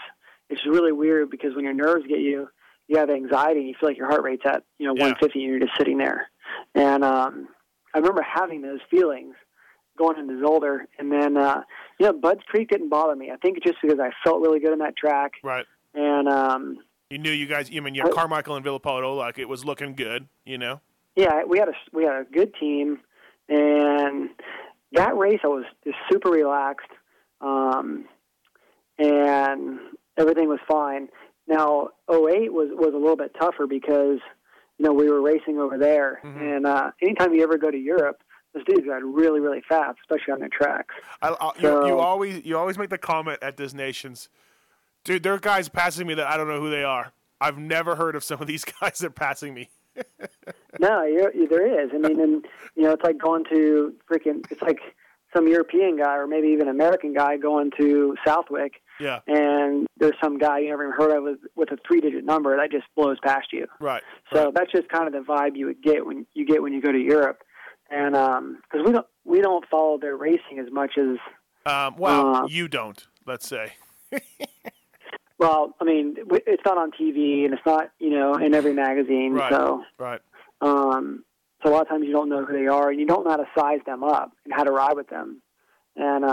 it's really weird because when your nerves get you, you have anxiety and you feel like your heart rate's at, 150 and you're just sitting there. And I remember having those feelings going into Zolder. And then, Bud's Creek didn't bother me. I think just because I felt really good on that track. Right. And you knew you guys. I mean, you had Carmichael and Villopoto. Like it was looking good, you know. Yeah, we had a good team, and that race I was just super relaxed, and everything was fine. Now, 2008 was a little bit tougher because we were racing over there, mm-hmm. and anytime you ever go to Europe, those dudes ride really, really fast, especially on their tracks. You always make the comment at this Nations. Dude, there are guys passing me that I don't know who they are. I've never heard of some of these guys that are passing me. No, there is. I mean, and it's like going to it's like some European guy or maybe even American guy going to Southwick. Yeah. And there's some guy you never even heard of with a 3-digit number that just blows past you. Right. So that's just kind of the vibe you would get when you go to Europe, and because we don't follow their racing as much as you don't. Let's say. Well, I mean, it's not on TV, and it's not, you know, in every magazine. Right. So, right. So a lot of times you don't know who they are, and you don't know how to size them up and how to ride with them. And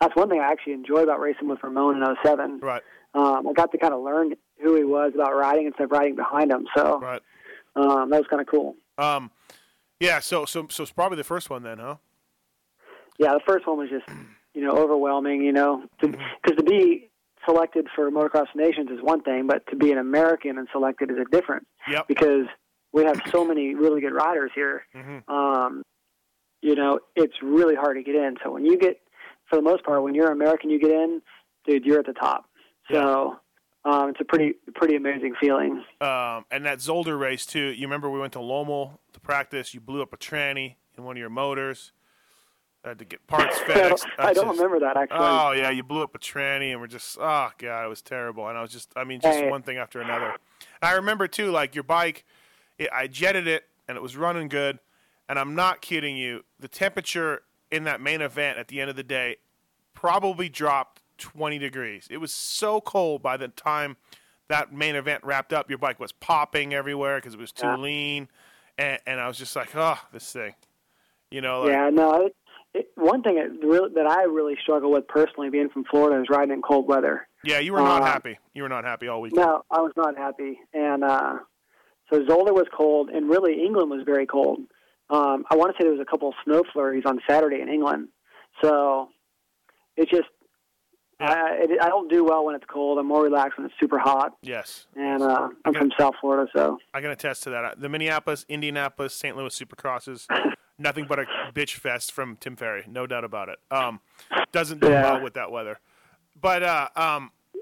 that's one thing I actually enjoy about racing with Ramon in 07. Right. I got to kind of learn who he was about riding instead of riding behind him. So right. That was kind of cool. Yeah, so it's probably the first one then, huh? Yeah, the first one was just, you know, overwhelming, you know, because to be selected for Motocross Nations is one thing, but to be an American and selected is a different. Yep. Because we have so many really good riders here. Mm-hmm. You know, it's really hard to get in. So when you get, for the most part, when you're American, you get in, dude, you're at the top. So it's a pretty amazing feeling. And that Zolder race too. You remember we went to Lommel to practice. You blew up a tranny in one of your motors. I had to get parts fixed. I don't remember that, actually. Oh, yeah, you blew up a tranny, and we're just, oh, God, it was terrible. And I was just, I mean, just one thing after another. And I remember, too, like, your bike, I jetted it, and it was running good. And I'm not kidding you, the temperature in that main event at the end of the day probably dropped 20 degrees. It was so cold by the time that main event wrapped up. Your bike was popping everywhere because it was too lean. And I was just like, oh, this thing. You know, like, yeah, no, one thing that I really struggle with personally, being from Florida, is riding in cold weather. Yeah, you were not happy. You were not happy all weekend. No, I was not happy. And so Zolder was cold, and really England was very cold. I want to say there was a couple of snow flurries on Saturday in England. So it's just I don't do well when it's cold. I'm more relaxed when it's super hot. Yes. And I'm from South Florida, so I can attest to that. The Minneapolis, Indianapolis, St. Louis Supercrosses. Nothing but a bitch fest from Tim Ferry, no doubt about it. Doesn't do well with that weather. But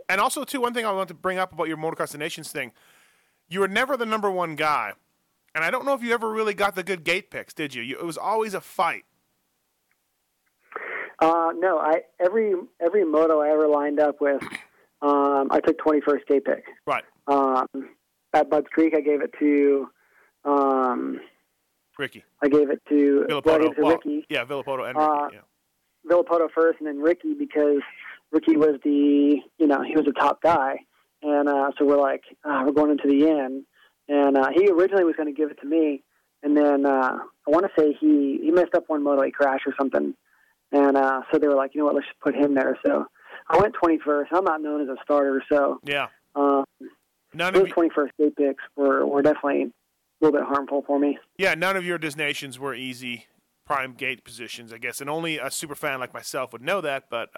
and also too, one thing I want to bring up about your Motocross Nations thing, you were never the number one guy, and I don't know if you ever really got the good gate picks, did you? It was always a fight. No, every moto I ever lined up with, I took 21st gate pick. Right. At Bud's Creek, I gave it to. Ricky. I gave it to Ricky. Yeah, Villopoto and Ricky. Villopoto first, and then Ricky, because Ricky was he was the top guy. And so we're like, we're going into the end. And he originally was going to give it to me. And then I want to say he messed up one moto, he crashed or something. And so they were like, you know what, let's just put him there. So I went 21st. I'm not known as a starter, so. Yeah. Those 21st gate picks were definitely a little bit harmful for me. Yeah, none of your designations were easy prime gate positions, I guess, and only a super fan like myself would know that, but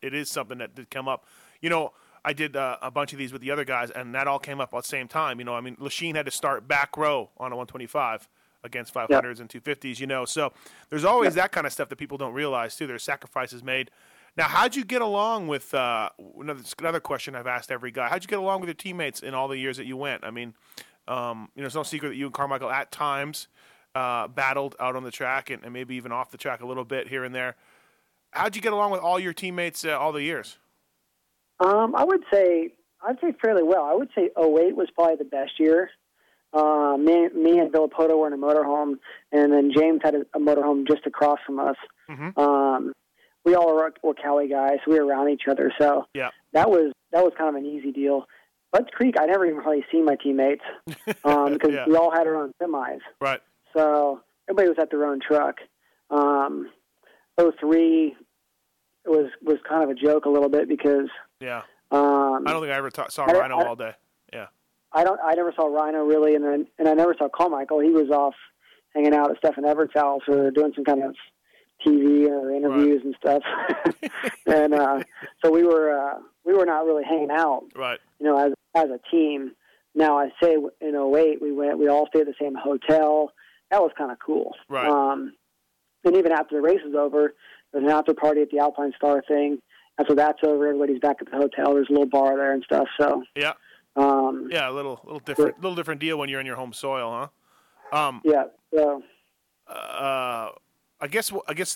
it is something that did come up. You know, I did a bunch of these with the other guys, and that all came up at the same time. You know, I mean, Lechien had to start back row on a 125 against 500s and 250s, you know. So there's always that kind of stuff that people don't realize, too. There's sacrifices made. Now, how'd you get along with another question I've asked every guy. How'd you get along with your teammates in all the years that you went? I mean, you know, it's no secret that you and Carmichael at times battled out on the track and maybe even off the track a little bit here and there. How'd you get along with all your teammates all the years? I'd say fairly well. I would say 08 was probably the best year. Me and Villopoto were in a motorhome, and then James had a motorhome just across from us. Mm-hmm. We all were Cali guys, so we were around each other. So that was kind of an easy deal. Bud's Creek, I never even really seen my teammates because we all had our own semis. Right. So everybody was at their own truck. 03 was kind of a joke a little bit because I don't think I ever saw Rhino all day. Yeah. I never saw Rhino really, and I never saw Carmichael. He was off hanging out at Stephen Everett's house or doing some kind of TV or interviews and stuff. And so we were not really hanging out. Right. You know, as a team. Now, I say in 08, we all stayed at the same hotel. That was kind of cool. Right. And even after the race is over, there's an after party at the Alpine Star thing. After that's over, everybody's back at the hotel. There's a little bar there and stuff. So yeah, a little different, little different deal when you're in your home soil, huh? Yeah. So I guess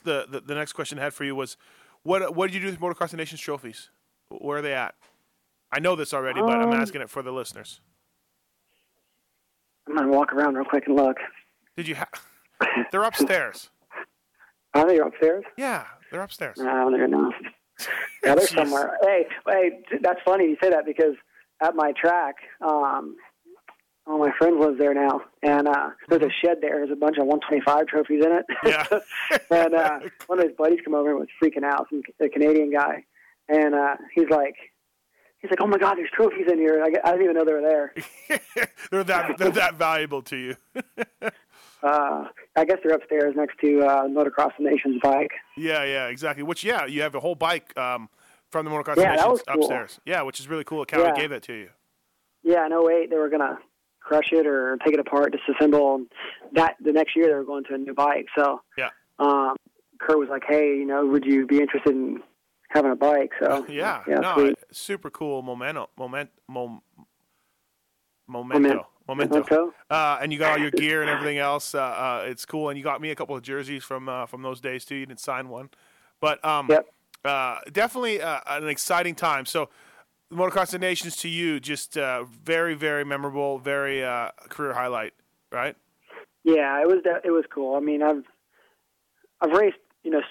the next question I had for you was, what did you do with Motocross the Nations trophies? Where are they at? I know this already, but I'm asking it for the listeners. I'm going to walk around real quick and look. Did you they're upstairs. Are they upstairs? Yeah, they're upstairs. No, they're not. Yeah, they're somewhere. Hey, that's funny you say that, because at my track, all my friends live there now, and there's a shed there. There's a bunch of 125 trophies in it. Yeah. And one of his buddies come over and was freaking out, some a Canadian guy, and he's like, oh my God, there's trophies in here. I didn't even know they were there. they're that valuable to you. I guess they're upstairs next to Motocross the Nation's bike. Yeah, exactly. Which you have a whole bike from the Motocross the Nation's upstairs. Cool. Yeah, which is really cool. Cali gave that to you. Yeah, in 08, they were going to crush it or take it apart, disassemble. And that the next year, they were going to a new bike. So yeah. Kurt was like, hey, would you be interested in having a bike? So sweet. Super cool Momento. And you got all your gear and everything else. It's cool. And you got me a couple of jerseys from those days too. You didn't sign one, but definitely an exciting time. So the Motocross of Nations to you, just very, very memorable, very career highlight, right? Yeah, it was cool. I mean, I've raced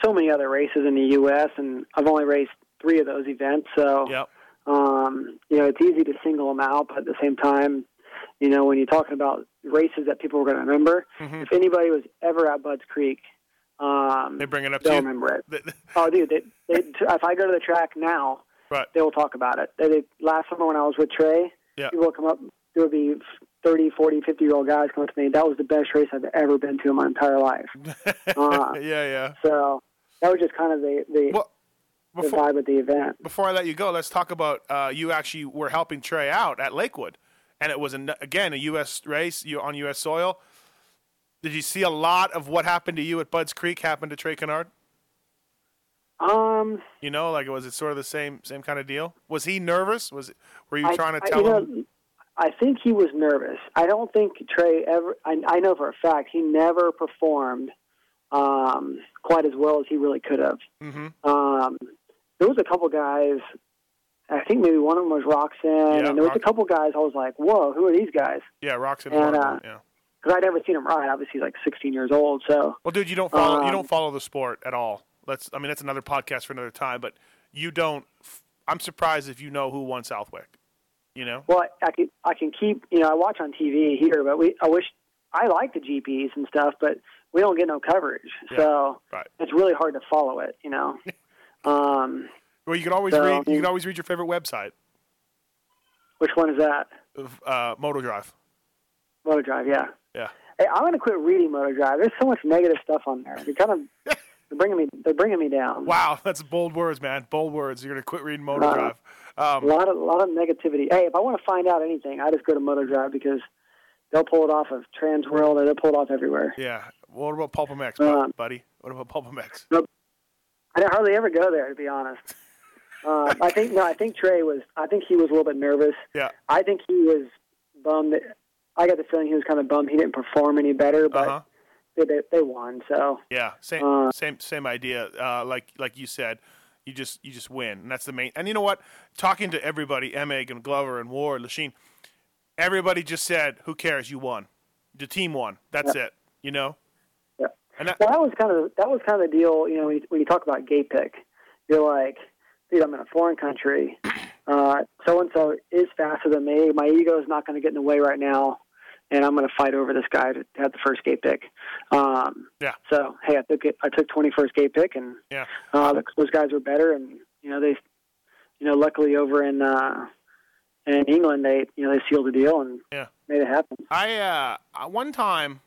so many other races in the U.S. and I've only raced 3 of those events. So it's easy to single them out, but at the same time, when you're talking about races that people are going to remember, if anybody was ever at Bud's Creek, they bring it up. They'll remember it. Oh, dude! If I go to the track now, right, they will talk about it. Last summer when I was with Trey, people would come up. There would be 30, 40, 50-year-old guys coming up to me. That was the best race I've ever been to in my entire life. So that was just kind of the vibe of the event. Before I let you go, let's talk about you actually were helping Trey out at Lakewood. And it was, again, a U.S. race on U.S. soil. Did you see a lot of what happened to you at Bud's Creek happen to Trey Kennard? Was it sort of the same kind of deal? Was he nervous? Were you trying to tell him? I think he was nervous. I don't think Trey ever – I know for a fact he never performed quite as well as he really could have. Mm-hmm. There was a couple guys – I think maybe one of them was Roxanne, and there was a couple guys I was like, whoa, who are these guys? Yeah, Roxanne. And, because I'd never seen him ride. Obviously, he's like 16 years old. So, well, dude, you don't follow the sport at all. That's another podcast for another time. But you don't. I'm surprised if you know who won Southwick. Well, I can keep. I watch on TV here, but I like the GPs and stuff, but we don't get no coverage, so it's really hard to follow it. Well, you can always read. You can always read your favorite website. Which one is that? MotoDrive. MotoDrive, yeah. Hey, I'm gonna quit reading MotoDrive. There's so much negative stuff on there. They're bringing me down. Wow, that's bold words, man. Bold words. You're gonna quit reading MotoDrive. A lot of negativity. Hey, if I want to find out anything, I just go to MotoDrive because they'll pull it off of Transworld, or they'll pull it off everywhere. Yeah. Well, what about Pulpamex, buddy? What about Pulpamex? I hardly ever go there, to be honest. I think Trey was. I think he was a little bit nervous. Yeah. I think he was bummed. I got the feeling he was kind of bummed he didn't perform any better, but they won. So yeah, same idea. Like you said, you just win, and that's the main. And you know what? Talking to everybody, Emig and Glover and Ward, Lechien, everybody just said, "Who cares? You won. The team won. That's it." Yeah. And that was kind of the deal. When you talk about gay pick, you're like, dude, I'm in a foreign country. So-and-so is faster than me. My ego is not going to get in the way right now, and I'm going to fight over this guy to have the first gate pick. So, hey, I took 21st gate pick, and those guys were better. And, luckily over in England, they sealed the deal and made it happen. One time,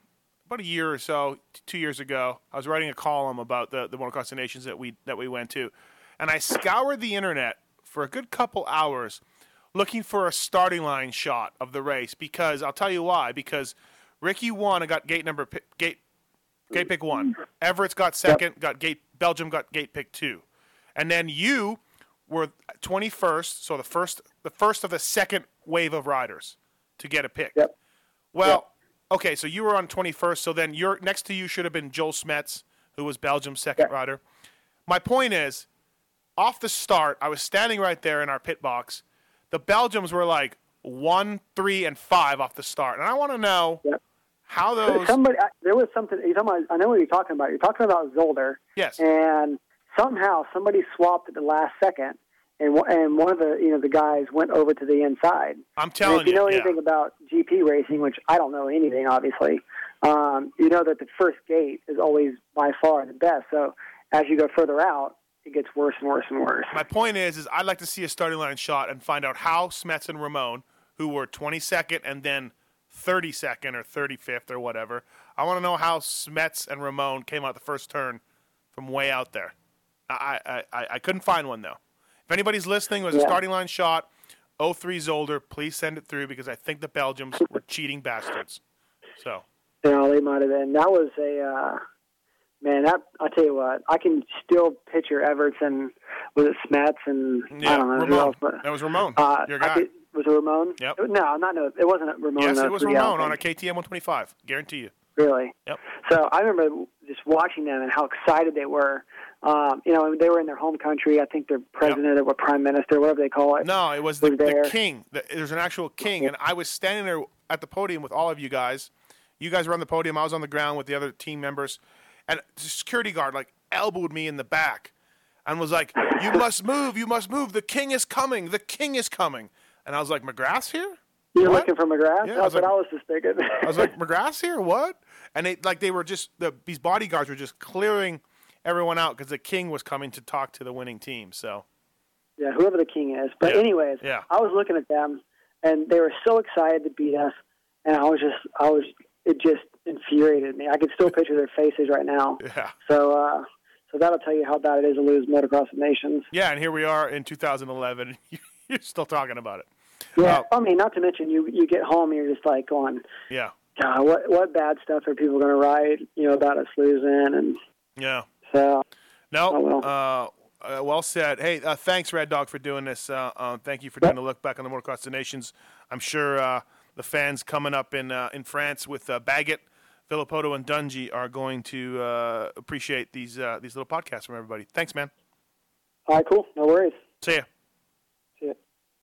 about a year or so, 2 years ago, I was writing a column about the Motocross of Nations that we went to. And I scoured the internet for a good couple hours looking for a starting line shot of the race because I'll tell you why. Because Ricky won and got gate pick 1. Everett's got second, Belgium got gate pick 2. And then you were 21st, so the first of the second wave of riders to get a pick. Yep. Well, okay, so you were on 21st, so then next to you should have been Joel Smets, who was Belgium's second rider. My point is, off the start, I was standing right there in our pit box. The Belgians were like 1, 3, and 5 off the start, and I want to know how those. There was something. I know what you're talking about. You're talking about Zolder. Yes. And Somehow somebody swapped at the last second, and one of the the guys went over to the inside. I'm telling you, anything about GP racing, which I don't know anything, obviously, you know that the first gate is always by far the best. So as you go further out, it gets worse and worse and worse. My point is I'd like to see a starting line shot and find out how Smets and Ramon, who were 22nd and then 32nd or 35th or whatever, I want to know how Smets and Ramon came out the first turn from way out there. I couldn't find one, though. If anybody's listening, was a starting line shot, 03 Zolder, please send it through because I think the Belgians were cheating bastards. So. No, they might have been. That was a man. That I'll tell you what, I can still picture Everts and was it Smets and I don't know. Ramon. Who else, but, that was Ramon. Your guy. Was it Ramon? Yep. It wasn't Ramon. Yes, it was Ramon on a KTM 125. Guarantee you. Really? Yep. So I remember just watching them and how excited they were. They were in their home country. I think their president or prime minister, whatever they call it. No, it was the king. There's an actual king, and I was standing there at the podium with all of you guys. You guys were on the podium. I was on the ground with the other team members, and the security guard elbowed me in the back, and was like, "You must move! You must move! The king is coming! The king is coming!" And I was like, "McGrath's here." You're looking for McGrath? Yeah, I was just thinking. I was like, McGrath's here? What? And they were just, these bodyguards were just clearing everyone out because the king was coming to talk to the winning team. So, yeah, whoever the king is. But anyways, I was looking at them, and they were so excited to beat us, and it just infuriated me. I can still picture their faces right now. Yeah. So that'll tell you how bad it is to lose Motocross of Nations. Yeah, and here we are in 2011. You're still talking about it. Yeah, not to mention you get home and you're just going, God, what bad stuff are people going to write, about us losing? And yeah. So. No, well said. Hey, thanks, Red Dog, for doing this. Thank you for doing a look back on the Motocross of Nations. I'm sure the fans coming up in France with Baggett, Villopoto, and Dungy are going to appreciate these little podcasts from everybody. Thanks, man. All right, cool. No worries. See ya.